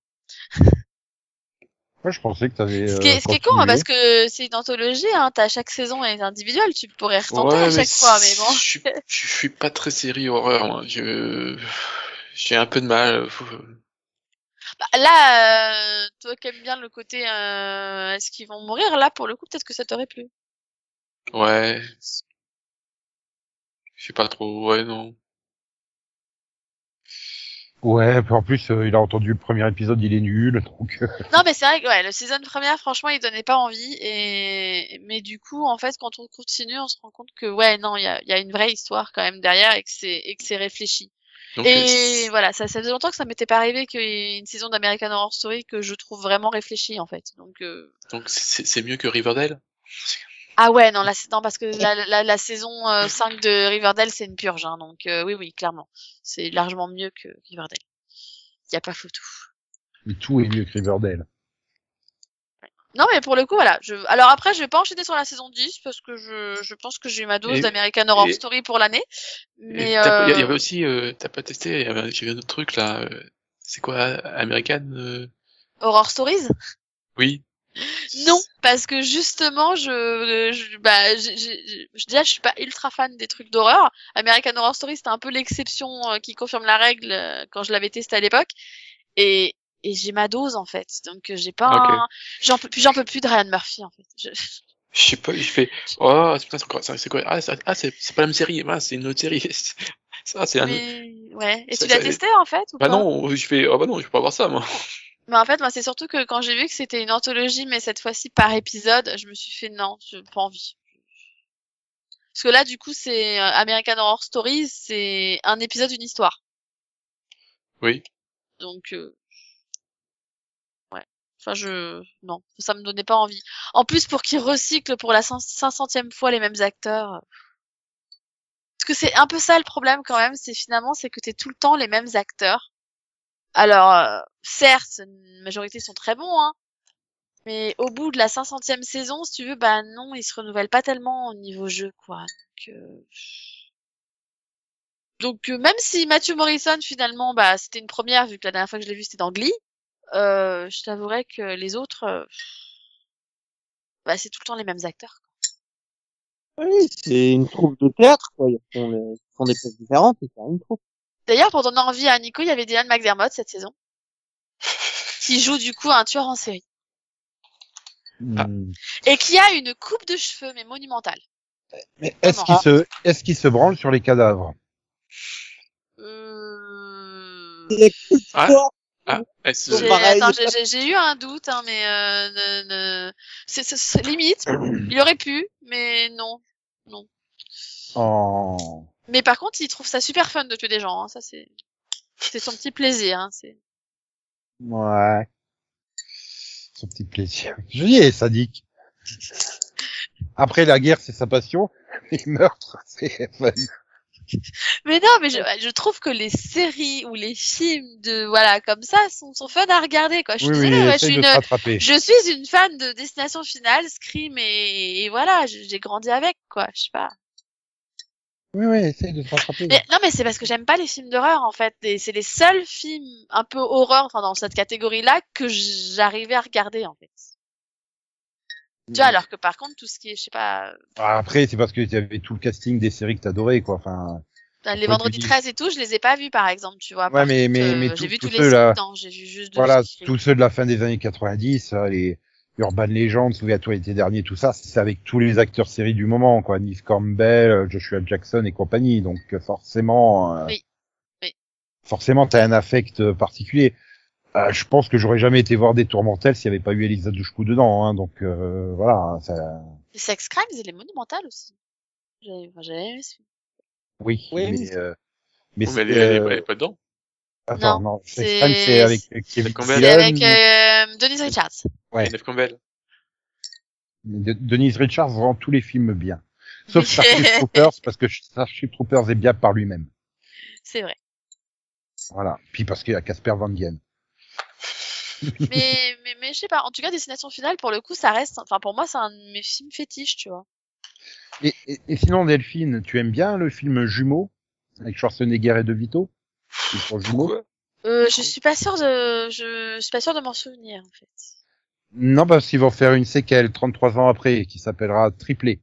Moi, je pensais que t'avais. Ce qui est, ce qui est con, hein, parce que c'est une anthologie, hein. T'as chaque saison est individuelle, tu pourrais retenter ouais, à chaque si fois, mais bon. Je suis, je suis pas très série horreur, moi. Je, j'ai un peu de mal. Bah, là, euh, toi qui aimes bien le côté, euh, est-ce qu'ils vont mourir? Là, pour le coup, peut-être que ça t'aurait plu. Ouais. Je sais pas trop, ouais, non. Ouais, en plus, euh, il a entendu le premier épisode, il est nul, donc... Euh... Non, mais c'est vrai que ouais, la saison première, franchement, il donnait pas envie, et mais du coup, en fait, quand on continue, on se rend compte que, ouais, non, il y a, y a une vraie histoire quand même derrière, et que c'est, et que c'est réfléchi. Donc, et euh... voilà, ça, ça faisait longtemps que ça m'était pas arrivé qu'il y ait une saison d'American Horror Story que je trouve vraiment réfléchie, en fait. Donc, euh... donc c'est, c'est mieux que Riverdale? Ah ouais, non, la, non parce que la, la, la saison euh, cinq de Riverdale, c'est une purge, hein, donc euh, oui, oui, clairement. C'est largement mieux que Riverdale. Il n'y a pas photo. Mais tout est mieux que Riverdale. Ouais. Non, mais pour le coup, voilà. Je... Alors après, je vais pas enchaîner sur la saison dix, parce que je, je pense que j'ai eu ma dose et, d'American Horror et, Story pour l'année. Mais il euh... y, y avait aussi, euh, t'as pas testé, il y avait, j'avais un autre truc là. Euh, c'est quoi, American euh... Horror Stories? Oui. Non, parce que justement, je, je bah, je, je, je, déjà, je suis pas ultra fan des trucs d'horreur. American Horror Story, c'était un peu l'exception euh, qui confirme la règle euh, quand je l'avais testé à l'époque. Et, et j'ai ma dose en fait, donc j'ai pas. Okay. Un... J'en peux, j'en peux plus de Ryan Murphy en fait. Je, je sais pas, je fais. Oh, putain, c'est quoi, c'est quoi ah, c'est, ah, c'est, c'est pas la même série, ah, c'est une autre série. Ça, c'est. Mais, un... Ouais. Et ça, tu l'as ça, testé en fait ou bah pas? Non, je fais. Oh bah non, je peux pas voir ça moi. Mais en fait, moi, c'est surtout que quand j'ai vu que c'était une anthologie, mais cette fois-ci par épisode, je me suis fait non, j'ai pas envie. Parce que là, du coup, c'est American Horror Stories, c'est un épisode, une histoire. Oui. Donc, euh... ouais. Enfin, je, non, ça me donnait pas envie. En plus, pour qu'ils recyclent pour la cinq centième fois les mêmes acteurs. Parce que c'est un peu ça le problème quand même, c'est finalement, c'est que t'es tout le temps les mêmes acteurs. Alors, euh, certes, une majorité sont très bons, hein, mais au bout de la cinq centième saison, si tu veux, bah non, ils se renouvellent pas tellement au niveau jeu, quoi. Donc, euh... Donc euh, même si Matthew Morrison, finalement, bah c'était une première, vu que la dernière fois que je l'ai vu, c'était dans Glee, euh, je t'avouerais que les autres, euh... bah c'est tout le temps les mêmes acteurs, quoi. Oui, c'est une troupe de théâtre, quoi. Ils font, les... Ils font des pièces différentes, c'est une troupe. D'ailleurs, pour donner envie à Nico, il y avait Dylan McDermott cette saison, qui joue du coup un tueur en série. Mmh. Et qui a une coupe de cheveux, mais monumentale. Mais est-ce qu'il se, est-ce qu'il se branle sur les cadavres? Euh... Ah. Ah. J'ai, attends, j'ai, j'ai eu un doute, hein, mais euh, ne, ne... C'est, c'est, c'est limite, il aurait pu, mais non, non. Oh... Mais par contre, il trouve ça super fun de tuer des gens, hein. Ça, c'est, c'est son petit plaisir, hein, c'est. Ouais. Son petit plaisir. Joli et sadique. Après, la guerre, c'est sa passion. Et le meurtre, c'est fun. Mais non, mais je, je trouve que les séries ou les films de, voilà, comme ça, sont, sont fun à regarder, quoi. Je suis oui, désolée, oui, ouais, je suis une, je suis une fan de Destination Finale, Scream et, et voilà, j'ai grandi avec, quoi. Je sais pas. Oui, oui, essaye de te rattraper. Mais, non, mais c'est parce que j'aime pas les films d'horreur, en fait. Et c'est les seuls films un peu horreur, enfin, dans cette catégorie-là, que j'arrivais à regarder, en fait. Mmh. Tu vois, alors que par contre, tout ce qui est, je sais pas... Après, c'est parce que tu avais tout le casting des séries que t'adorais, quoi, enfin... Les vendredis treize et tout, je les ai pas vus, par exemple, tu vois. Ouais, mais, mais, mais, j'ai vu tous les films dedans, j'ai vu juste deux. Voilà, tous ceux de la fin des années quatre-vingt-dix, les Urban Legends, souviens-toi l'été dernier, tout ça, c'est avec tous les acteurs séries du moment, quoi. Neve Campbell, Joshua Jackson et compagnie. Donc, forcément, euh, oui. Oui. forcément, t'as un affect particulier. Euh, je pense que j'aurais jamais été voir des Tourmentelles s'il n'y avait pas eu Lisa Dushku dedans, hein. Donc, euh, voilà, ça... Les Sex Crimes, il est monumental aussi. J'avais, j'avais... Oui, oui, mais, euh, mais, oh, mais elle est euh... pas dedans. Attends, non, non. Sex Crimes, c'est avec, c'est avec, c'est avec, euh, Denise Richards. Ouais. Neil Campbell. De- Denise Richards rend tous les films bien. Sauf Starship Troopers, parce que Starship Troopers est bien par lui-même. C'est vrai. Voilà. Puis parce qu'il y a Casper Van Dien. mais, mais, mais je sais pas. En tout cas, Destination Finale, pour le coup, ça reste, enfin, pour moi, c'est un de mes films fétiches, tu vois. Et, et, et sinon, Delphine, tu aimes bien le film Jumeaux avec Schwarzenegger et De Vito? Pourquoi? Euh, je suis pas sûre de, je, je suis pas sûre de m'en souvenir, en fait. Non, parce qu'ils vont faire une séquelle trente-trois ans après qui s'appellera Triplé,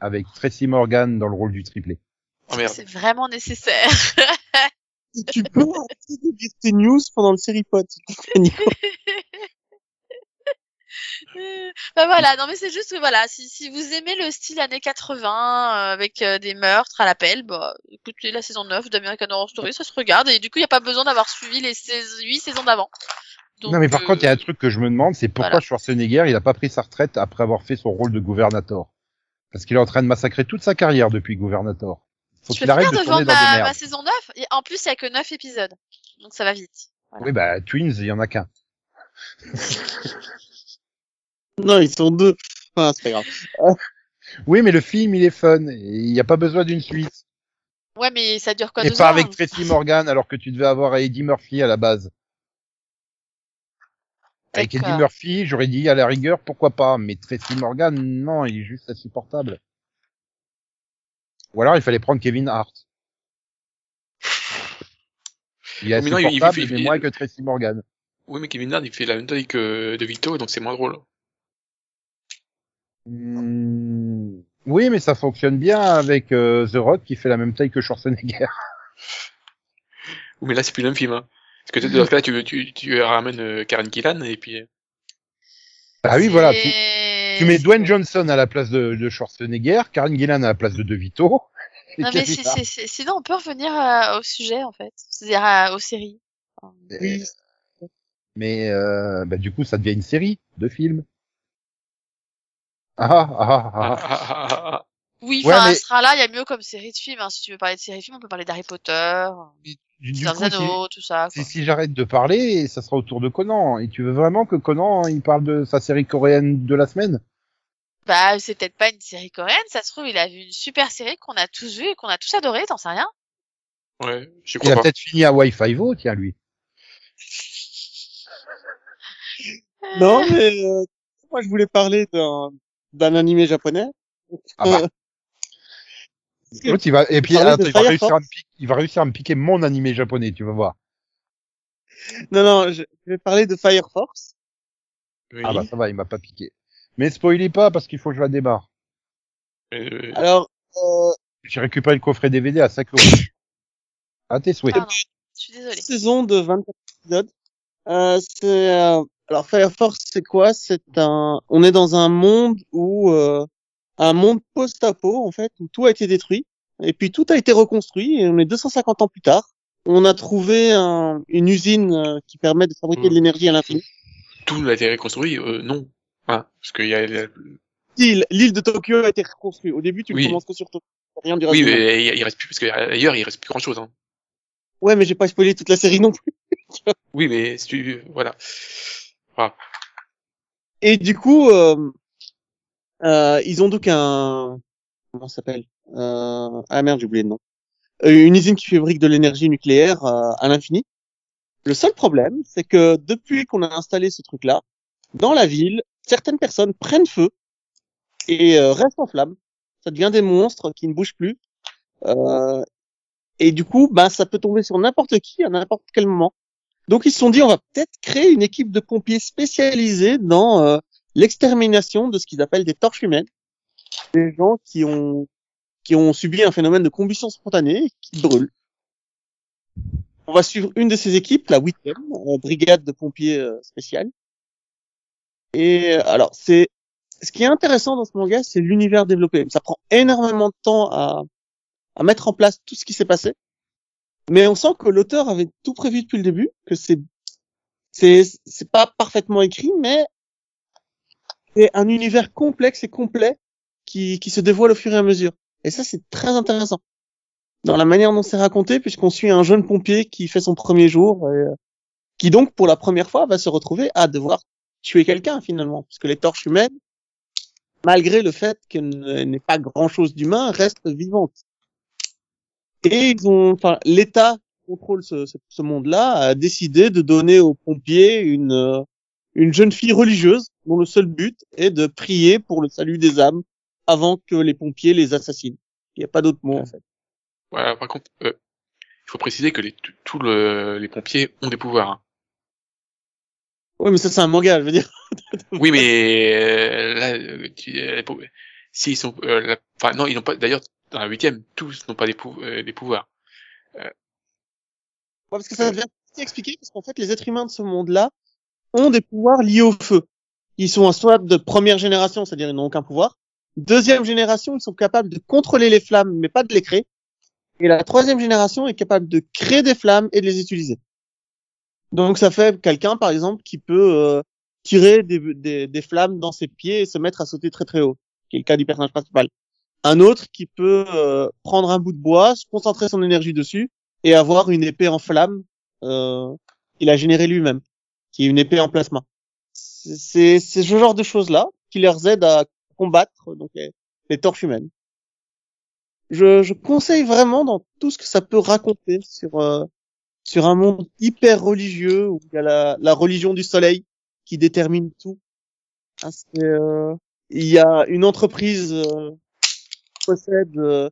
avec Tracy Morgan dans le rôle du triplé. Oh, merde. C'est vraiment nécessaire. Si tu peux arrêter de dire tes news pendant le série pod, bah voilà, non mais c'est juste que voilà, si, si vous aimez le style années quatre-vingts euh, avec euh, des meurtres à l'appel, bah écoutez la saison neuf d'American Horror Story, ça se regarde et du coup il n'y a pas besoin d'avoir suivi les huit saisons d'avant. Donc, non mais par euh... contre il y a un truc que je me demande, c'est pourquoi voilà. Schwarzenegger il n'a pas pris sa retraite après avoir fait son rôle de gouvernateur, parce qu'il est en train de massacrer toute sa carrière depuis gouvernateur. Faut je qu'il arrête de tourner dans ma, des merdes. Ma saison neuf, et en plus il n'y a que neuf épisodes, donc ça va vite. Voilà. Oui bah Twins il y en a qu'un. Non, ils sont deux. Enfin, c'est pas grave. Oh. Oui, mais le film, il est fun. Il n'y a pas besoin d'une suite. Ouais, mais ça dure quoi, deux heures? Et pas avec Tracy Morgan, alors que tu devais avoir Eddie Murphy à la base. D'accord. Avec Eddie Murphy, j'aurais dit à la rigueur, pourquoi pas. Mais Tracy Morgan, non, il est juste insupportable. Ou alors, il fallait prendre Kevin Hart. Il est insupportable, mais, non, il, il, il, mais moins il, que Tracy Morgan. Oui, mais Kevin Hart, il fait la même taille que De Vito, donc c'est moins drôle. Mmh. Oui, mais ça fonctionne bien avec euh, The Rock qui fait la même taille que Schwarzenegger. Oui, mais là c'est plus le même film. Hein. Parce que dans ce cas-là, tu, tu, tu ramènes euh, Karen Gillan et puis. Ah oui, c'est... voilà. Tu, tu mets Dwayne Johnson à la place de, de Schwarzenegger, Karen Gillan à la place de De Vito. Non mais c'est, c'est, c'est, sinon on peut revenir euh, au sujet en fait, c'est-à-dire euh, aux séries. Enfin, oui. Euh... Mais euh, bah, du coup, ça devient une série de films. Ah, ah, ah, ah, ah. Oui, enfin, ouais, mais... Astrala, il y a mieux comme série de films. Hein. Si tu veux parler de série de films, on peut parler d'Harry Potter, Seigneur des Anneaux, tout ça. Quoi. Si j'arrête de parler, ça sera autour de Conan. Et tu veux vraiment que Conan, il parle de sa série coréenne de la semaine? Bah, c'est peut-être pas une série coréenne. Ça se trouve, il a vu une super série qu'on a tous vue et qu'on a tous adorée. T'en sais rien? Ouais, je crois. Il a pas. Peut-être fini à Wi-Fi-O, tiens, lui. Non, mais euh, moi, je voulais parler d'un... d'un animé japonais. Ah bah. L'autre, il va, et puis, attends, il va réussir à me piquer, il va réussir à me piquer mon animé japonais, tu vas voir. Non, non, je vais parler de Fire Force. Oui. Ah bah, ça va, il m'a pas piqué. Mais spoilez pas, parce qu'il faut que je la démarre. Euh... Alors, euh... J'ai récupéré le coffret D V D à cinq euros. À tes souhaits. Pardon. Je suis désolé. Saison de vingt-quatre épisodes. Euh, c'est, euh... Alors Fire Force c'est quoi? C'est un on est dans un monde où euh, un monde post-apo en fait où tout a été détruit et puis tout a été reconstruit et on est deux cent cinquante ans plus tard. On a trouvé un... une usine qui permet de fabriquer de l'énergie à l'infini. Tout a été reconstruit euh, non. Ah, parce qu'il y a l'île, l'île de Tokyo a été reconstruite. Au début tu oui. commences que sur Tokyo, rien du reste. Oui, mais il reste plus parce que ailleurs il reste plus grand-chose hein. Ouais, mais j'ai pas spoilé toute la série non plus. Oui, mais si tu voilà. Ah. Et du coup, euh, euh, ils ont donc un comment ça s'appelle euh, ah merde j'ai oublié le nom, une usine qui fabrique de l'énergie nucléaire euh, à l'infini. Le seul problème, c'est que depuis qu'on a installé ce truc-là dans la ville, certaines personnes prennent feu et euh, restent en flammes. Ça devient des monstres qui ne bougent plus. Euh, et du coup, bah ça peut tomber sur n'importe qui à n'importe quel moment. Donc ils se sont dit on va peut-être créer une équipe de pompiers spécialisés dans euh, l'extermination de ce qu'ils appellent des torches humaines, des gens qui ont qui ont subi un phénomène de combustion spontanée et qui brûlent. On va suivre une de ces équipes, la huitième euh, brigade de pompiers euh, spéciale. Et euh, alors c'est ce qui est intéressant dans ce manga, c'est l'univers développé. Ça prend énormément de temps à à mettre en place tout ce qui s'est passé. Mais on sent que l'auteur avait tout prévu depuis le début, que c'est, c'est, c'est pas parfaitement écrit, mais c'est un univers complexe et complet qui, qui se dévoile au fur et à mesure. Et ça, c'est très intéressant. Dans la manière dont c'est raconté, puisqu'on suit un jeune pompier qui fait son premier jour, et, euh, qui donc, pour la première fois, va se retrouver à devoir tuer quelqu'un, finalement. Puisque les torches humaines, malgré le fait qu'elles n'aient pas grand chose d'humain, restent vivantes. Et ils ont, enfin, l'État qui contrôle ce, ce, ce monde-là a décidé de donner aux pompiers une une jeune fille religieuse dont le seul but est de prier pour le salut des âmes avant que les pompiers les assassinent. Il n'y a pas d'autre mot, en fait. Ouais, par contre, il euh, faut préciser que les, tous le, les pompiers ont des pouvoirs. Hein. Oui, mais ça, c'est un manga, je veux dire. Oui, mais euh, là, euh, les, si ils sont, euh, la, enfin non, ils n'ont pas. D'ailleurs, dans la huitième, tous n'ont pas des, pou, euh, des pouvoirs. Euh, ouais, parce que ça devient compliqué à expliquer, parce qu'en fait, les êtres humains de ce monde-là ont des pouvoirs liés au feu. Ils sont soit de première génération, c'est-à-dire ils n'ont aucun pouvoir. Deuxième génération, ils sont capables de contrôler les flammes, mais pas de les créer. Et la troisième génération est capable de créer des flammes et de les utiliser. Donc ça fait quelqu'un, par exemple, qui peut euh, tirer des, des, des flammes dans ses pieds et se mettre à sauter très très haut, qui est le cas du personnage principal. Un autre qui peut euh, prendre un bout de bois, se concentrer son énergie dessus et avoir une épée en flammes euh, qu'il a générée lui-même, qui est une épée en plasma. C'est, c'est ce genre de choses-là qui leur aide à combattre donc les, les torches humaines. Je, je conseille vraiment dans tout ce que ça peut raconter sur euh, sur un monde hyper religieux où il y a la, la religion du soleil qui détermine tout. Ah, c'est, euh, il y a une entreprise euh, qui possède euh,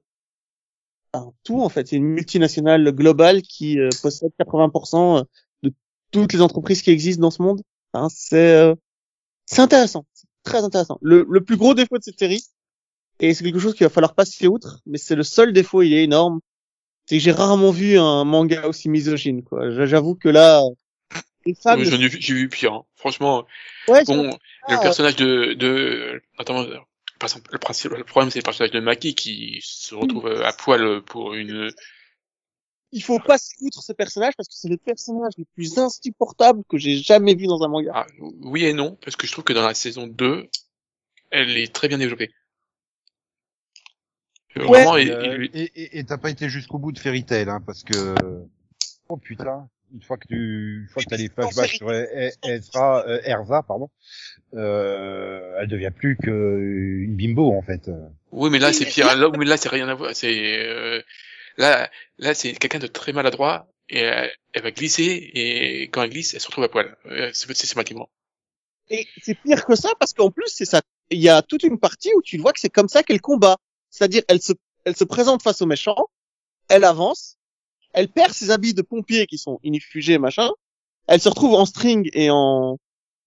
enfin, tout en fait. C'est une multinationale globale qui euh, possède quatre-vingts pour cent de toutes les entreprises qui existent dans ce monde. Hein, c'est, euh, c'est intéressant, c'est très intéressant. Le, le plus gros défaut de cette série, et c'est quelque chose qu'il va falloir passer outre, mais c'est le seul défaut, il est énorme, c'est que j'ai rarement vu un manga aussi misogyne, quoi. J'avoue que là, les femmes... Oui, j'en ai vu, j'ai vu pire, hein. Franchement. Ouais, bon, le personnage de, de, notamment, par exemple, le principe, le problème, c'est le personnage de Maki qui se retrouve à poil pour une... Il faut passer outre ce personnage parce que c'est le personnage le plus insupportable que j'ai jamais vu dans un manga. Ah, oui et non, parce que je trouve que dans la saison deux, elle est très bien développée. Ouais. Vraiment, et, euh, et, et, et t'as pas été jusqu'au bout de Fairy Tail, hein, parce que... Oh putain, une fois que tu une fois que t'as les flashbacks sur Ezra, euh, Erza, pardon, euh, elle devient plus qu'une bimbo, en fait. Oui, mais là, c'est pire. Là, mais là, c'est rien à voir. C'est... Euh... Là, là, c'est quelqu'un de très maladroit, et elle, elle va glisser, et quand elle glisse, elle se retrouve à poil. C'est systématiquement. Et c'est pire que ça, parce qu'en plus, c'est ça. Il y a toute une partie où tu vois que c'est comme ça qu'elle combat. C'est-à-dire, elle se, elle se présente face aux méchants, elle avance, elle perd ses habits de pompier qui sont inifugés, machin, elle se retrouve en string et en,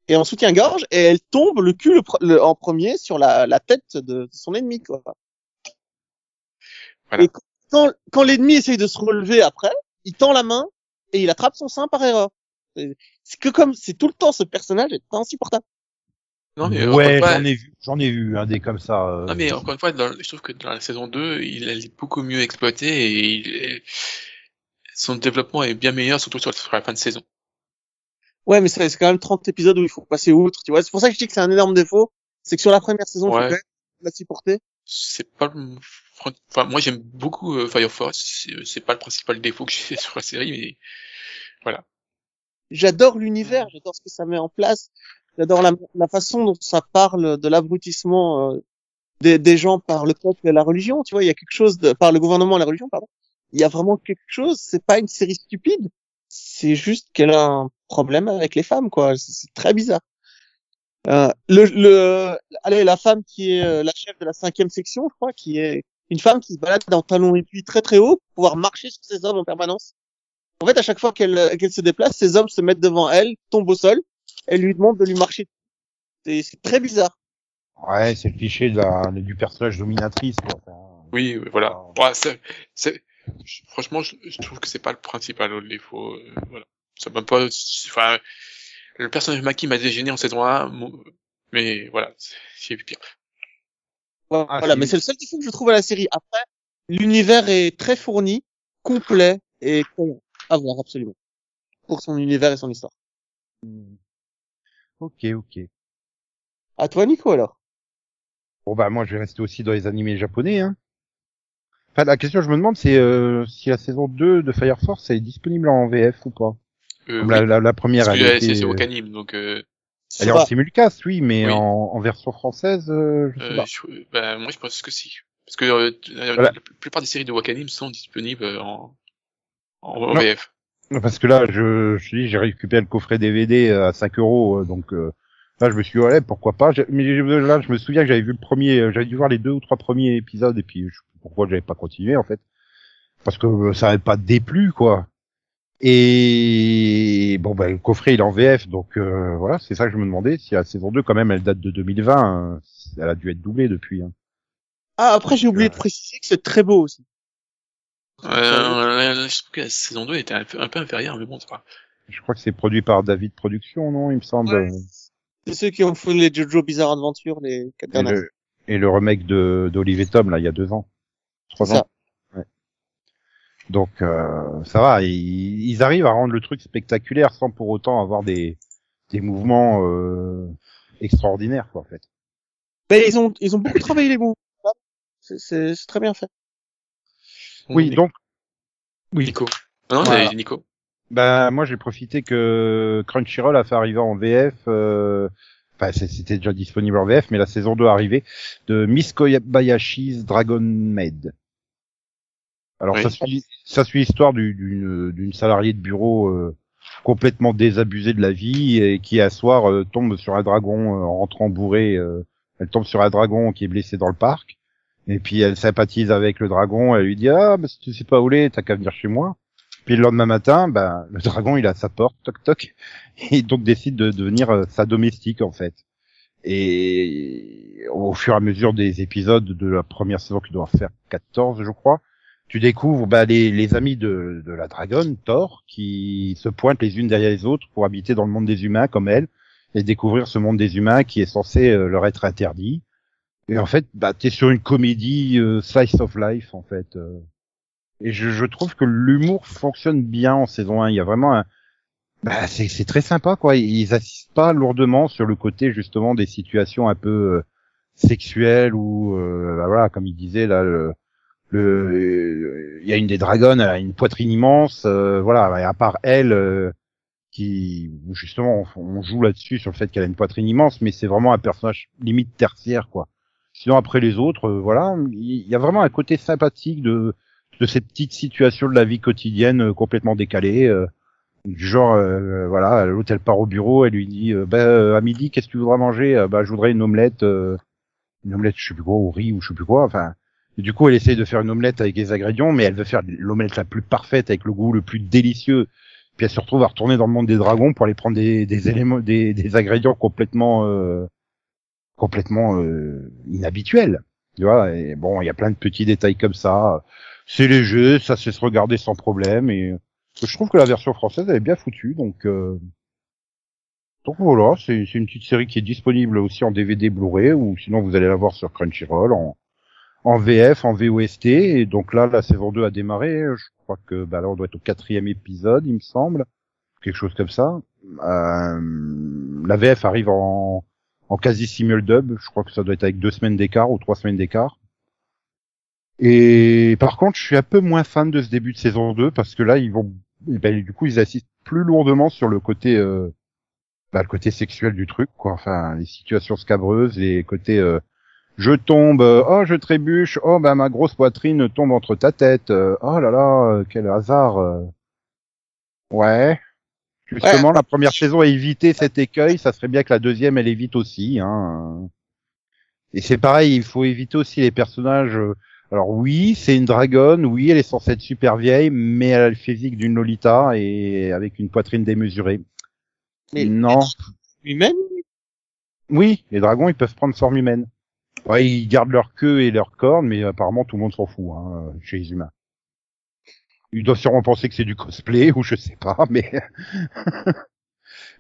et en soutien-gorge, et elle tombe le cul le, le, en premier sur la, la tête de, de son ennemi, quoi. Voilà. Et, Quand, quand l'ennemi essaye de se relever après, il tend la main et il attrape son sein par erreur. C'est, c'est que comme c'est tout le temps ce personnage est insupportable. Non mais ouais, fois, j'en ai vu, j'en ai vu un des comme ça. Euh... Non mais encore une fois, dans, je trouve que dans la saison deux, il est beaucoup mieux exploité et il est, son développement est bien meilleur, surtout sur la fin de saison. Ouais, mais c'est, c'est quand même trente épisodes où il faut passer outre, tu vois. C'est pour ça que je dis que c'est un énorme défaut, c'est que sur la première saison, ouais. Il faut quand même la supporter. C'est pas le... Enfin, moi j'aime beaucoup euh, Fire Force, c'est, c'est pas le principal défaut que j'ai sur la série, mais voilà. J'adore l'univers, j'adore ce que ça met en place, j'adore la, la façon dont ça parle de l'abrutissement euh, des, des gens par le peuple et la religion, tu vois, il y a quelque chose, de, par le gouvernement et la religion, pardon, il y a vraiment quelque chose, c'est pas une série stupide, c'est juste qu'elle a un problème avec les femmes, quoi, c'est, c'est très bizarre. Euh, le, le, allez, la femme qui est euh, la chef de la cinquième section, je crois, qui est une femme qui se balade dans talons aiguilles très très haut pour pouvoir marcher sur ses hommes en permanence. En fait, à chaque fois qu'elle, qu'elle se déplace, ses hommes se mettent devant elle, tombent au sol, elle lui demande de lui marcher. C'est, c'est très bizarre. Ouais, c'est le cliché de la, du personnage dominatrice, quoi. Oui, voilà. Ouais, c'est, c'est, franchement, je, je trouve que c'est pas le principal défaut, euh, voilà. Ça m'a pas, enfin, le personnage Maki m'a dégéné en saison un, mais voilà, c'est pire. Voilà, ah, voilà. Mais c'est le seul défaut que je trouve à la série. Après, l'univers est très fourni, complet et con à voir absolument pour son univers et son histoire. Ok, ok. À toi, Nico, alors. Bon bah moi, je vais rester aussi dans les animés japonais. Hein. Enfin, la question que je me demande, c'est euh, si la saison deux de Fire Force est disponible en V F ou pas. Euh, la, oui. la, la première, elle était... C'est sur Wakanim, donc... Euh... Elle est en simulcast, oui, mais oui. En, en version française, euh, je sais euh, pas. Je, bah, moi, je pense que si. Parce que euh, voilà. la, la plupart des séries de Wakanim sont disponibles en, en, en V F. Parce que là, je, je dis, j'ai récupéré le coffret D V D à cinq euros, donc euh, Là, je me suis dit, ouais, pourquoi pas. J'ai... Mais là, je me souviens que j'avais vu le premier, j'avais dû voir les deux ou trois premiers épisodes, et puis je... pourquoi j'avais pas continué, en fait. Parce que ça n'avait pas déplu, quoi. Et bon, ben, le coffret, il est en V F, donc euh, voilà, c'est ça que je me demandais. Si la saison deux, quand même, elle date de deux mille vingt, hein, elle a dû être doublée depuis. Hein. Ah, après, j'ai oublié euh... de préciser que c'est très beau aussi. Euh, euh, je trouve que la saison deux était un peu, un peu inférieure, mais bon, c'est pas. Je crois que c'est produit par David Productions, non, il me semble. Ouais. C'est ceux qui ont fait les JoJo Bizarre Adventure, les quatre dernières. Et le, et le remake de, d'Olive et Tom, là, il y a deux ans. Trois ans. Ouais. Donc, euh, ça va, ils, ils arrivent à rendre le truc spectaculaire sans pour autant avoir des, des mouvements, euh, extraordinaires, quoi, en fait. Ben, ils ont, ils ont beaucoup travaillé les mouvements. C'est, c'est, c'est très bien fait. Oui, donc. Oui. Nico. Non, voilà. C'est Nico. Ben moi j'ai profité que Crunchyroll a fait arriver en V F, euh... enfin c'était déjà disponible en V F, mais la saison deux arrivée de Miss Kobayashi's Dragon Maid. Alors oui. ça suit ça suit l'histoire du, d'une d'une salariée de bureau euh, complètement désabusée de la vie et qui à soir euh, tombe sur un dragon euh, en rentrant bourrée. Euh, elle tombe sur un dragon qui est blessé dans le parc et puis elle sympathise avec le dragon. Elle lui dit ah mais si tu sais pas où l'est, t'as qu'à venir chez moi. Puis le lendemain matin, ben le dragon il a sa porte, toc toc, et donc décide de devenir euh, sa domestique en fait. Et au fur et à mesure des épisodes de la première saison qui doit faire quatorze, je crois, tu découvres ben, les, les amis de, de la dragonne, Thor, qui se pointent les unes derrière les autres pour habiter dans le monde des humains comme elle et découvrir ce monde des humains qui est censé euh, leur être interdit. Et en fait, ben, t'es sur une comédie euh, slice of life en fait. Euh. Et je, je trouve que l'humour fonctionne bien en saison un. Il y a vraiment un... Bah, c'est, c'est très sympa, quoi. Ils insistent pas lourdement sur le côté, justement, des situations un peu euh, sexuelles ou... Euh, bah, voilà, comme il disait, là, le... le il y a une des dragonnes, elle a une poitrine immense. Euh, voilà, à part elle, euh, qui... Justement, on, on joue là-dessus, sur le fait qu'elle a une poitrine immense, mais c'est vraiment un personnage limite tertiaire, quoi. Sinon, après les autres, euh, voilà, il y a vraiment un côté sympathique de... de ces petites situations de la vie quotidienne euh, complètement décalées, euh, du genre, euh, voilà, l'autre elle part au bureau, elle lui dit, euh, ben bah, euh, à midi qu'est-ce que tu voudras manger, euh, bah je voudrais une omelette, euh, une omelette je sais plus quoi, au riz ou je sais plus quoi, enfin, et du coup elle essaye de faire une omelette avec les ingrédients, mais elle veut faire l'omelette la plus parfaite avec le goût le plus délicieux, puis elle se retrouve à retourner dans le monde des dragons pour aller prendre des, des éléments, des, des ingrédients complètement, euh, complètement euh, inhabituels, tu vois, et bon il y a plein de petits détails comme ça. C'est léger, ça sait se regarder sans problème et je trouve que la version française elle est bien foutue donc euh... donc voilà, c'est, c'est une petite série qui est disponible aussi en D V D Blu-ray ou sinon vous allez la voir sur Crunchyroll en en V F, en V O S T et donc là la saison deux a démarré, je crois que bah là on doit être au quatrième épisode il me semble, quelque chose comme ça. Euh... La V F arrive en en quasi simul dub, je crois que ça doit être avec deux semaines d'écart ou trois semaines d'écart. Et par contre, je suis un peu moins fan de ce début de saison deux parce que là, ils vont, eh ben, du coup, ils insistent plus lourdement sur le côté, euh, bah, le côté sexuel du truc, quoi. Enfin, les situations scabreuses, les côtés, euh, je tombe, oh, je trébuche, oh, bah, ma grosse poitrine tombe entre ta tête, oh là là, quel hasard. Ouais. Justement, ouais. La première saison a évité cet écueil, ça serait bien que la deuxième, elle évite aussi, hein. Et c'est pareil, il faut éviter aussi les personnages. Alors oui, c'est une dragonne, oui, elle est censée être super vieille, mais elle a le physique d'une Lolita et avec une poitrine démesurée. Mais non. Humaine ? Oui, les dragons, ils peuvent prendre forme humaine. Ouais, ils gardent leur queue et leur corne, mais apparemment tout le monde s'en fout hein, chez les humains. Ils doivent sûrement penser que c'est du cosplay ou je sais pas, mais...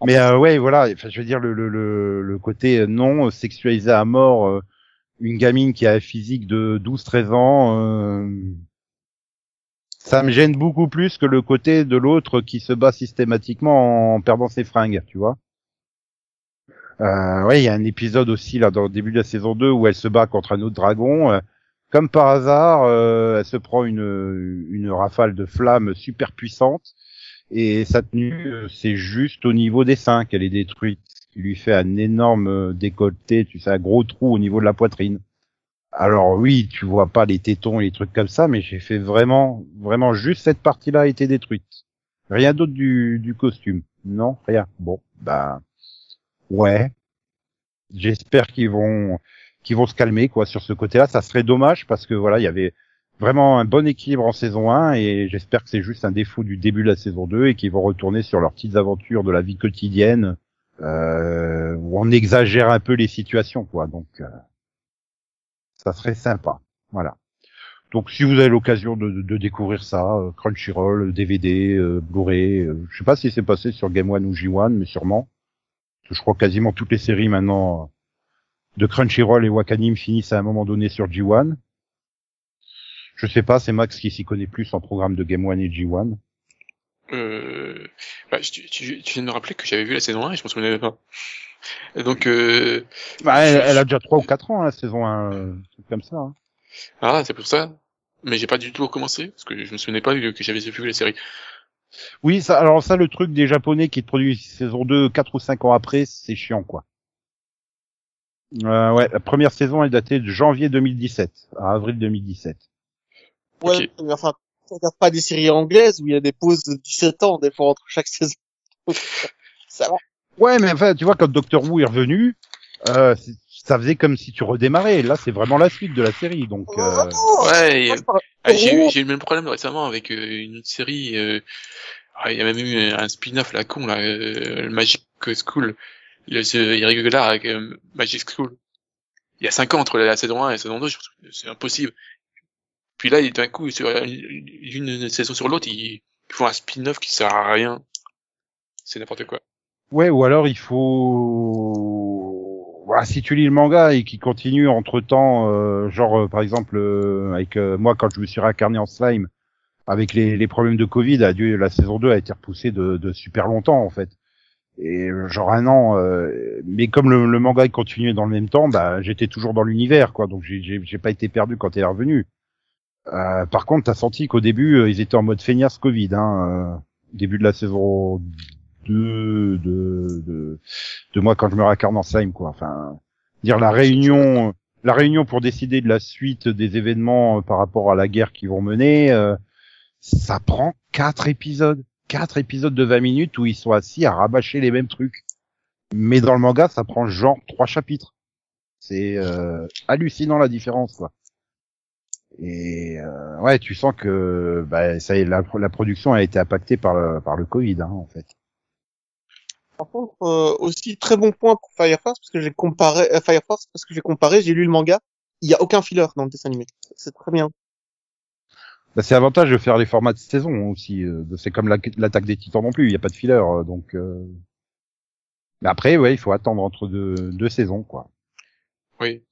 mais euh, ouais, voilà, enfin, je veux dire, le, le, le, le côté non sexualisé à mort... Euh, une gamine qui a un physique de douze treize ans, euh, ça me gêne beaucoup plus que le côté de l'autre qui se bat systématiquement en perdant ses fringues, tu vois. Euh, ouais, il y a un épisode aussi, là, dans le début de la saison deux, où elle se bat contre un autre dragon. Euh, comme par hasard, euh, elle se prend une, une rafale de flammes super puissante, et sa tenue, euh, c'est juste au niveau des seins qu'elle est détruite. Il lui fait un énorme décolleté, tu sais, un gros trou au niveau de la poitrine. Alors oui, tu vois pas les tétons et les trucs comme ça, mais j'ai fait vraiment, vraiment juste cette partie-là a été détruite. Rien d'autre du, du costume. Non, rien. Bon, bah, ouais. j'espère qu'ils vont qu'ils vont se calmer quoi sur ce côté-là. Ça serait dommage parce que voilà, il y avait vraiment un bon équilibre en saison un et j'espère que c'est juste un défaut du début de la saison deux et qu'ils vont retourner sur leurs petites aventures de la vie quotidienne euh, où on exagère un peu les situations quoi. Donc euh, ça serait sympa. Voilà. Donc si vous avez l'occasion de, de, de découvrir ça, euh, Crunchyroll, D V D, euh, Blu-ray, euh, je sais pas si c'est passé sur Game One ou J un, mais sûrement. Je crois quasiment toutes les séries maintenant de Crunchyroll et Wakanim finissent à un moment donné sur J un. Je sais pas, c'est Max qui s'y connaît plus en programme de Game One et J un. Euh, bah, tu, tu, tu viens de me rappeler que j'avais vu la saison un et je m'en souvenais pas. Donc, euh... bah, elle, elle a déjà trois ou quatre ans, la saison un, euh, truc comme ça. Hein. Ah, c'est pour ça. Mais j'ai pas du tout recommencé, parce que je me souvenais pas que j'avais vu la série. Oui, ça, alors ça, le truc des Japonais qui te produisent saison deux, quatre ou cinq ans après, c'est chiant, quoi. Euh, ouais, la première saison est datée de janvier deux mille dix-sept, à avril deux mille dix-sept. Ouais, okay. Mais enfin, tu regardes pas des séries anglaises où il y a des pauses de dix-sept ans, des fois, entre chaque saison. Ça va. Ouais, mais enfin, tu vois, quand Doctor Who est revenu, euh, c'est, ça faisait comme si tu redémarrais. Là, c'est vraiment la suite de la série, donc. Euh... Ouais. Euh, ah, j'ai, eu, j'ai eu le même problème récemment avec euh, une autre série. Euh... Ah, il y a même eu un spin-off la con là, euh, le Magic School. Il est régulier avec euh, Magic School. Il y a cinq ans entre la, la saison un et la saison deux, je, c'est impossible. Puis là, d'un coup, sur une, une, une saison sur l'autre, ils, ils font un spin-off qui sert à rien. C'est n'importe quoi. Ouais, ou alors il faut... Voilà, si tu lis le manga et qu'il continue entre-temps, euh, genre euh, par exemple, euh, avec euh, moi quand je me suis réincarné en slime, avec les, les problèmes de Covid, a dû, la saison deux a été repoussée de, de super longtemps en fait. Et genre un an, euh, mais comme le, le manga il continuait dans le même temps, bah j'étais toujours dans l'univers quoi, donc j'ai, j'ai, j'ai pas été perdu quand il est revenu. Euh, par contre, t'as senti qu'au début, euh, ils étaient en mode feignasse Covid, hein, euh, début de la saison... de de de de moi quand je me réincarne en slime quoi, enfin dire la réunion la réunion pour décider de la suite des événements par rapport à la guerre qu'ils vont mener, euh, ça prend quatre épisodes quatre épisodes de vingt minutes où ils sont assis à rabâcher les mêmes trucs, mais dans le manga ça prend genre trois chapitres, c'est euh, hallucinant la différence quoi. Et euh, ouais, tu sens que bah ça la, la production a été impactée par le, par le Covid hein, en fait. Par contre, euh, aussi très bon point pour Fire Force parce que j'ai comparé euh, Fire Force parce que j'ai comparé, j'ai lu le manga, il y a aucun filler dans le dessin animé, c'est très bien. Bah c'est l'avantage de faire les formats de saison aussi, euh, c'est comme la, l'attaque des Titans non plus, il y a pas de filler donc. Euh... Mais après, ouais, il faut attendre entre deux, deux saisons quoi. Oui,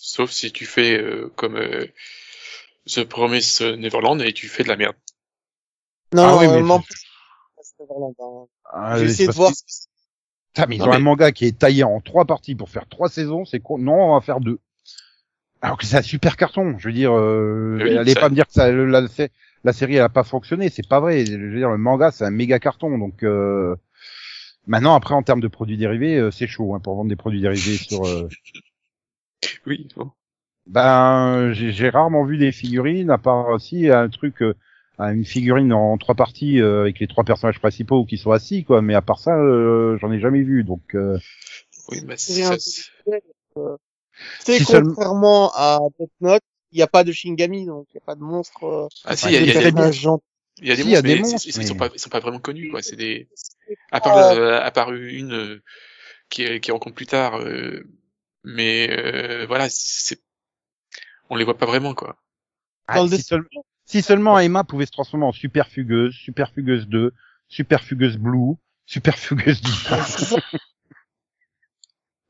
sauf si tu fais euh, comme euh, The Promised Neverland et tu fais de la merde. Non, ah, oui, mais non. Tu... Ah, j'ai essayé de voir. Putain, mais ils non, ont mais... un manga qui est taillé en trois parties pour faire trois saisons, c'est con. Non, on va faire deux. Alors que c'est un super carton. Je veux dire, euh, oui, allez ça... pas me dire que ça, la, la série elle a pas fonctionné, c'est pas vrai. Je veux dire, le manga c'est un méga carton. Donc euh... maintenant, après en termes de produits dérivés, euh, c'est chaud hein, pour vendre des produits dérivés sur. Euh... Oui. Bon. Ben, j'ai, j'ai rarement vu des figurines à part aussi un truc. Euh... une figurine en trois parties euh, avec les trois personnages principaux qui sont assis quoi, mais à part ça euh, j'en ai jamais vu donc euh... oui bah c'est ça euh, c'est si contrairement seul... à Death Note, il y a pas de Shinigami donc il y a pas de monstres euh... ah si il enfin, y, y, y, y, y a des monstres il y a des monstres mais, mais... ils sont pas ils sont pas vraiment connus quoi, c'est des à part euh... à part une euh, qui qui rencontre plus tard euh, mais euh, voilà c'est on les voit pas vraiment quoi. Ah, dans le si seul... Si seulement Emma pouvait se transformer en Super Fugueuse, Super Fugueuse deux, Super Fugueuse Blue, Super Fugueuse dix.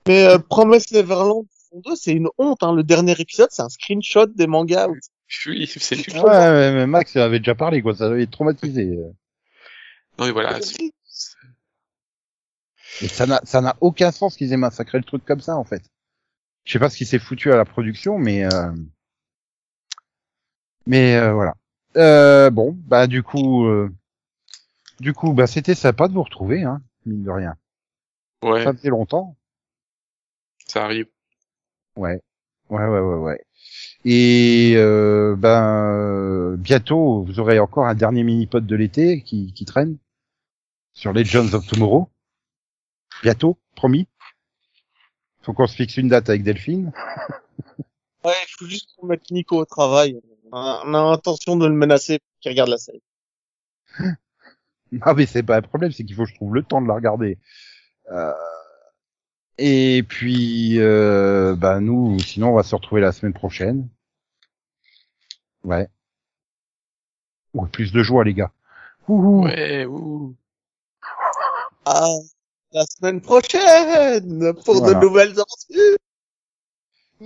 Mais euh, Promised Neverland deux, c'est une honte. Hein. Le dernier épisode, c'est un screenshot des mangas. Où... Oui, c'est du ah, ouais, mais Max avait déjà parlé, quoi. Ça avait traumatisé. Non, mais voilà. C'est... Et ça n'a, ça n'a aucun sens qu'ils aient massacré le truc comme ça, en fait. Je sais pas ce qui s'est foutu à la production, mais... Euh... Mais euh, voilà. Euh, bon, bah du coup, euh, du coup, bah c'était sympa de vous retrouver, hein, mine de rien. Ouais. Ça faisait longtemps. Ça arrive. Ouais, ouais, ouais, ouais, ouais. Et euh, ben bah, bientôt, vous aurez encore un dernier mini-pod de l'été qui qui traîne sur les Legends of Tomorrow. Bientôt, promis. Faut qu'on se fixe une date avec Delphine. Ouais, il faut juste qu'on mette Nico au travail. On a intention de le menacer pour qu'il regarde la série. Ah mais c'est pas un problème, c'est qu'il faut que je trouve le temps de la regarder. Euh... Et puis, euh, bah nous, sinon on va se retrouver la semaine prochaine. Ouais. Ouais, plus de joie les gars. Ouhou. Ouais, ouh. Ah, la semaine prochaine pour voilà. De nouvelles aventures.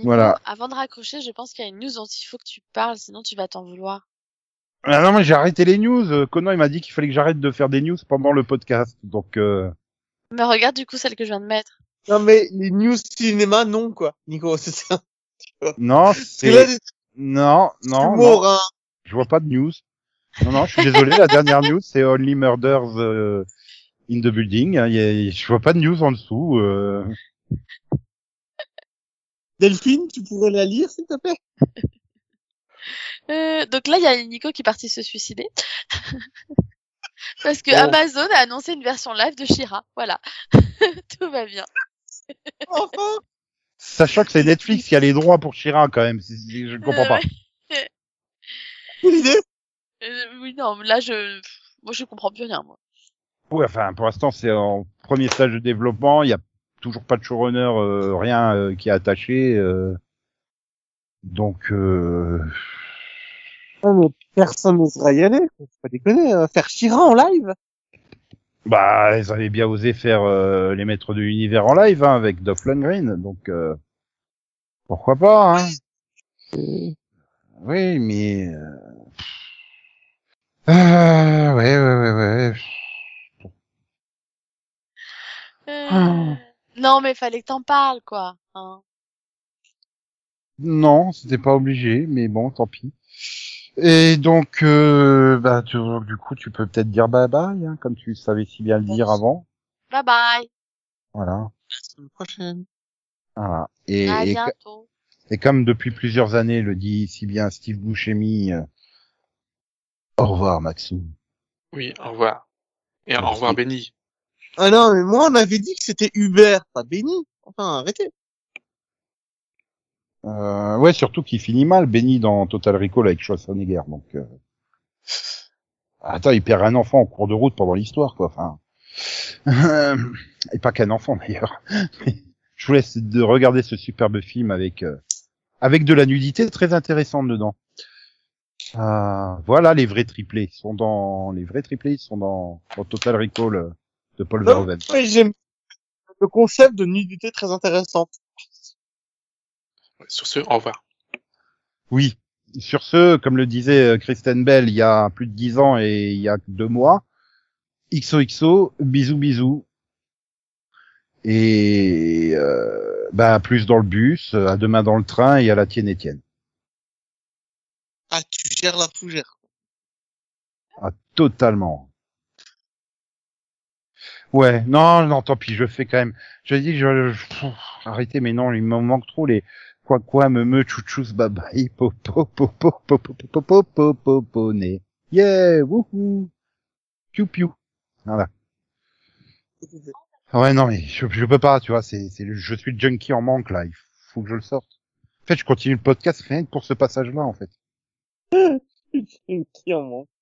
Voilà. Avant de raccrocher, je pense qu'il y a une news dont il faut que tu parles, sinon tu vas t'en vouloir. Ah non, mais j'ai arrêté les news. Conan, il m'a dit qu'il fallait que j'arrête de faire des news pendant le podcast, donc euh... Mais regarde du coup celle que je viens de mettre. Non mais les news cinéma, non quoi, Nico, c'est ça. Non, c'est... Là, c'est... Non, non, humour, non. Hein. Je vois pas de news. Non, non, je suis désolé, la dernière news, c'est Only Murders euh, in the Building. Il y a... Je vois pas de news en dessous. Euh... Delphine, tu pourrais la lire, s'il te plaît. Euh, donc là, il y a Nico qui est parti se suicider. Parce que oh. Amazon a annoncé une version live de She-Ra. Voilà. Tout va bien. Enfin. Sachant que c'est Netflix qui a les droits pour She-Ra, quand même. Je ne comprends pas. L'idée euh, Oui, non, là, je, moi, je comprends plus rien, moi. Oui, enfin, pour l'instant, c'est en premier stage de développement. Il y a toujours pas de showrunner, euh, rien euh, qui est attaché. Euh... Donc, euh... Ah, mais personne n'osera y aller, faut pas déconner, hein. Faire She-Ra en live? Bah, ils avaient bien osé faire euh, les maîtres de l'univers en live, hein, avec Dolph Lundgren, donc, euh, pourquoi pas, hein. Euh... Oui, mais, euh... Euh, ouais, ouais, ouais, ouais. Euh... Ah. Non, mais fallait que t'en parles, quoi, hein. Non, c'était pas obligé, mais bon, tant pis. Et donc, euh, bah, tu, du coup, tu peux peut-être dire bye bye, hein, comme tu savais si bien le dire avant. Bye bye. Voilà. À la semaine prochaine. Voilà. Et, à et, bientôt. Et comme depuis plusieurs années le dit si bien Steve Buscemi, euh, au revoir Maxou. Oui, au revoir. Et au revoir Benny. Ah non, mais moi on avait dit que c'était Hubert, pas Benny. Enfin, arrêtez. Euh, ouais, surtout qu'il finit mal, Benny, dans Total Recall avec Schwarzenegger, donc, euh... Attends, il perd un enfant en cours de route pendant l'histoire, quoi, enfin. Et pas qu'un enfant, d'ailleurs. Je vous laisse de regarder ce superbe film avec, euh... avec de la nudité très intéressante dedans. Euh, voilà, les vrais triplés, ils sont dans, les vrais triplés, ils sont dans, dans Total Recall de Paul Verhoeven. Oui, j'aime le concept de nudité très intéressante. Sur ce, au revoir. Oui. Sur ce, comme le disait Kristen Bell il y a plus de dix ans et il y a deux mois, X O X O, bisous bisous. Et, euh, bah, plus dans le bus, à demain dans le train et à la tienne Étienne. Ah, tu gères la fougère. Ah, totalement. Ouais, non, non, tant pis, je fais quand même, je dis, je, je... arrêtez, mais non, il me manque trop les, quoi quoi me me chouchous babaï popo popo popo popo popo poné yeah wouhou piou piou voilà. Ouais non mais je, je peux pas tu vois c'est c'est je suis le junkie en manque là, il faut que je le sorte. En fait je continue le podcast rien que pour ce passage là en fait. Junkie en manque.